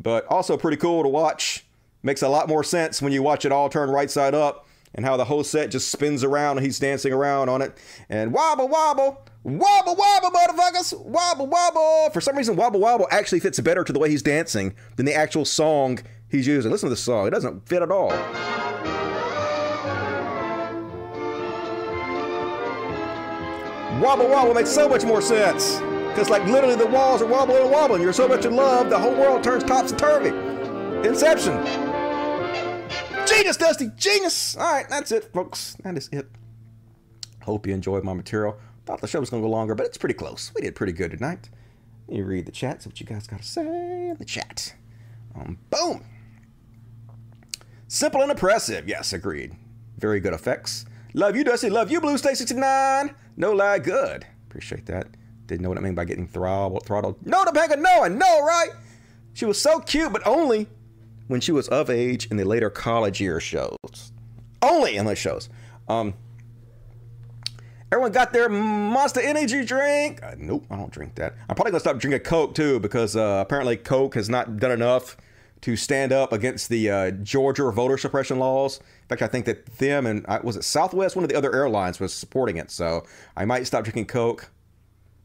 But also pretty cool to watch. Makes a lot more sense when you watch it all turn right side up and how the whole set just spins around and he's dancing around on it. And wobble, wobble, wobble, wobble, motherfuckers, wobble, wobble. For some reason, wobble, wobble actually fits better to the way he's dancing than the actual song he's using. Listen to this song. It doesn't fit at all. Wobble, wobble makes so much more sense. Because like literally the walls are wobbling and wobbling. You're so much in love, the whole world turns topsy-turvy. Inception. Genius, Dusty, genius. All right, that's it, folks. That is it. Hope you enjoyed my material. Thought the show was going to go longer, but it's pretty close. We did pretty good tonight. You read the chat, see what you guys got to say in the chat. Um, boom. Simple and impressive. Yes, agreed. Very good effects. Love you, Dusty. Love you, Blue State sixty-nine. No lie, good. Appreciate that. Didn't know what I mean by getting throttled. throttled. No, Topanga, no, I know, right? She was so cute, but only when she was of age in the later college year shows. Only in those shows. Um, everyone got their Monster Energy drink? Uh, nope, I don't drink that. I'm probably going to stop drinking Coke, too, because uh, apparently Coke has not done enough to stand up against the uh, Georgia voter suppression laws. In fact, I think that them and, uh, was it Southwest? One of the other airlines was supporting it, so I might stop drinking Coke.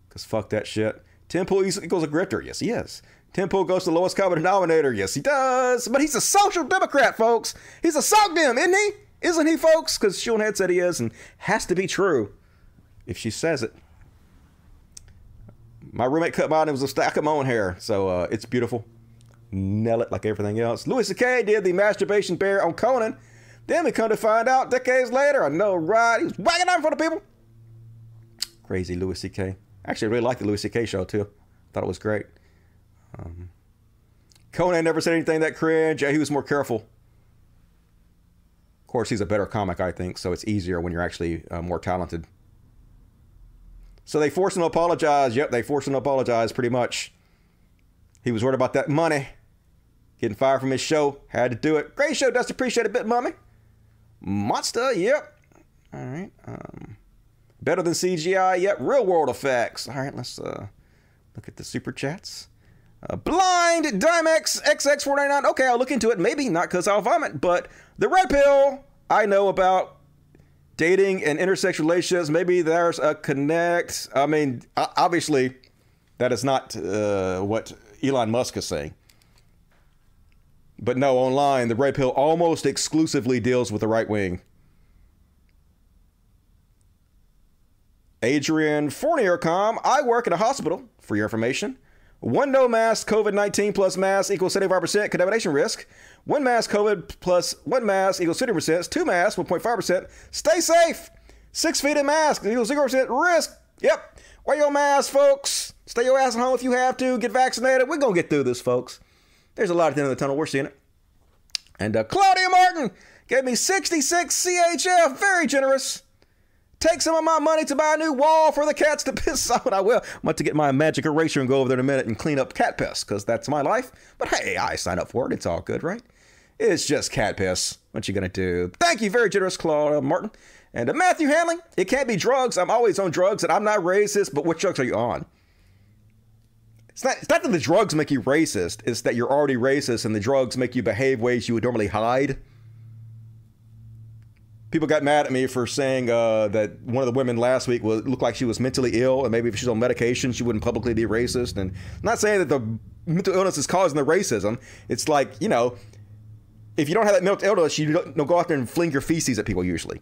Because fuck that shit. Tim Pool equals a grifter. Yes, he is. Tim Pool goes to the lowest common denominator. Yes, he does. But he's a social democrat, folks. He's a SOCDEM, isn't he? Isn't he, folks? Because Shoe zero nhead said he is and has to be true if she says it. My roommate cut mine. It was a stack of my own hair. So uh, it's beautiful. Nail it like everything else. Louis C K did the masturbation bear on Conan. Then we come to find out decades later. I know, right? He was wagging out in front of people. Crazy Louis C K Actually, I really liked the Louis C K show, too. Thought it was great. Um, Conan never said anything that cringe. Yeah, he was more careful. Of course, he's a better comic, I think, so it's easier when you're actually uh, more talented. So they forced him to apologize. Yep, they forced him to apologize, pretty much. He was worried about that money. Getting fired from his show. Had to do it. Great show, Dusty. Appreciate it, bit mommy. Monster, yep. All right, um... better than C G I, yet real world effects. All right, let's uh, look at the super chats. Uh, blind Dimex X X four ninety-nine. Okay, I'll look into it. Maybe not because I'll vomit, but the red pill I know about dating and intersex relationships. Maybe there's a connect. I mean, obviously, That is not uh, what Elon Musk is saying. But no, online, the red pill almost exclusively deals with the right wing. Adrian Fournier-com, I work at a hospital. For your information. One no mask COVID nineteen plus mask equals seventy-five percent contamination risk. One mask COVID plus one mask equals fifty percent. Two masks, one point five percent. Stay safe. Six feet in mask equals zero percent risk. Yep. Wear your mask, folks. Stay your ass at home if you have to. Get vaccinated. We're going to get through this, folks. There's a lot at the end of the tunnel. We're seeing it. And uh, Claudia Martin gave me sixty-six C H F. Very generous. Take some of my money to buy a new wall for the cats to piss on. I will. I'm about to get my magic eraser and go over there in a minute and clean up cat piss, because that's my life. But hey, I signed up for it. It's all good, right? It's just cat piss. What you gonna do? Thank you, very generous Claudia Martin. And uh, Matthew Hanley, it can't be drugs. I'm always on drugs, and I'm not racist. But what drugs are you on? It's not, it's not that the drugs make you racist. It's that you're already racist, and the drugs make you behave ways you would normally hide. People got mad at me for saying uh, that one of the women last week was, looked like she was mentally ill, and maybe if she's on medication, she wouldn't publicly be racist. And I'm not saying that the mental illness is causing the racism. It's like, you know, if you don't have that mental illness, you don't, don't go out there and fling your feces at people usually.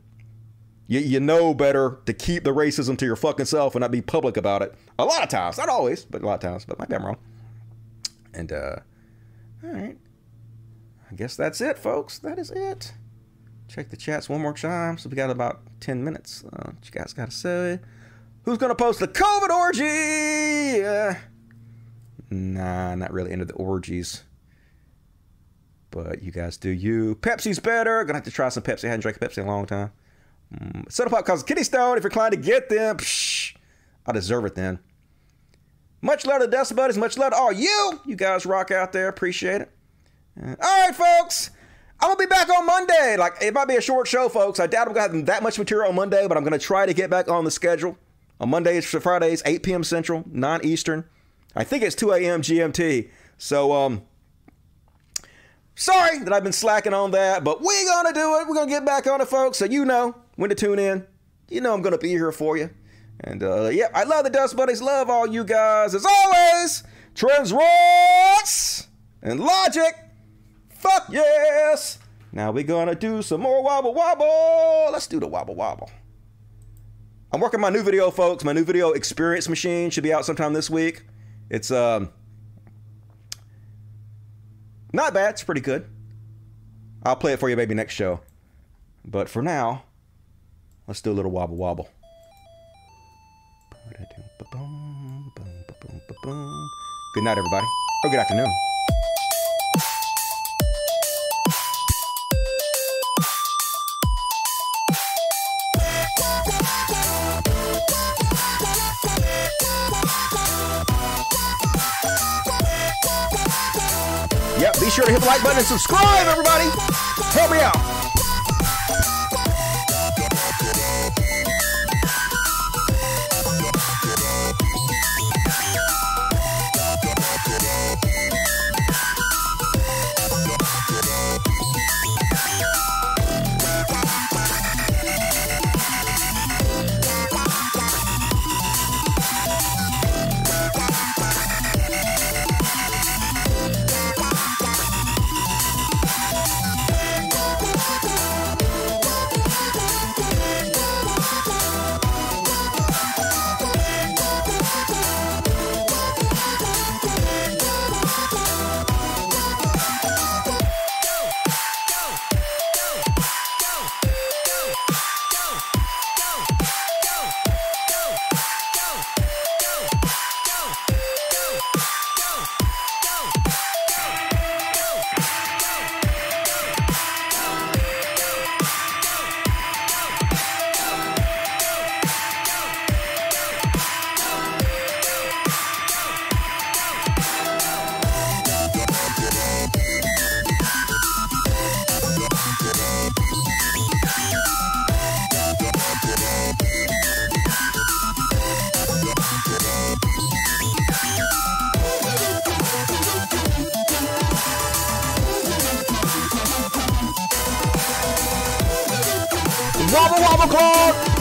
You, you know better to keep the racism to your fucking self and not be public about it. A lot of times. Not always, but a lot of times. But maybe I'm wrong. And, uh, all right. I guess that's it, folks. That is it. Check the chats one more time. So we got about ten minutes. Uh, what you guys got to say? Who's going to post the COVID orgy? Uh, nah, not really into the orgies. But you guys do you. Pepsi's better. Going to have to try some Pepsi. I haven't drank Pepsi in a long time. Mm, soda pop causes kidney stone. If you're inclined to get them, psh, I deserve it then. Much love to the Dust Buddies. Much love to all you. You guys rock out there. Appreciate it. Uh, all right, folks. I'm going to be back on Monday. Like, it might be a short show, folks. I doubt I'm going to have that much material on Monday, but I'm going to try to get back on the schedule. On Mondays to Fridays, eight p.m. Central, nine Eastern. I think it's two a.m. G M T. So, um, sorry that I've been slacking on that, but we're going to do it. We're going to get back on it, folks. So you know when to tune in. You know I'm going to be here for you. And, uh, yeah, I love the Dust Buddies. Love all you guys. As always, Trends Ross and Logic. Fuck yes! Now we're gonna do some more wobble wobble. Let's do the wobble wobble. I'm working my new video, folks. My new video, Experience Machine, should be out sometime this week. It's um not bad. It's pretty good. I'll play it for you maybe next show. But for now, let's do a little wobble wobble. Good night, everybody. Or good afternoon. Be sure to hit the like button and subscribe, everybody. Help me out. Wobble, wobble, claw!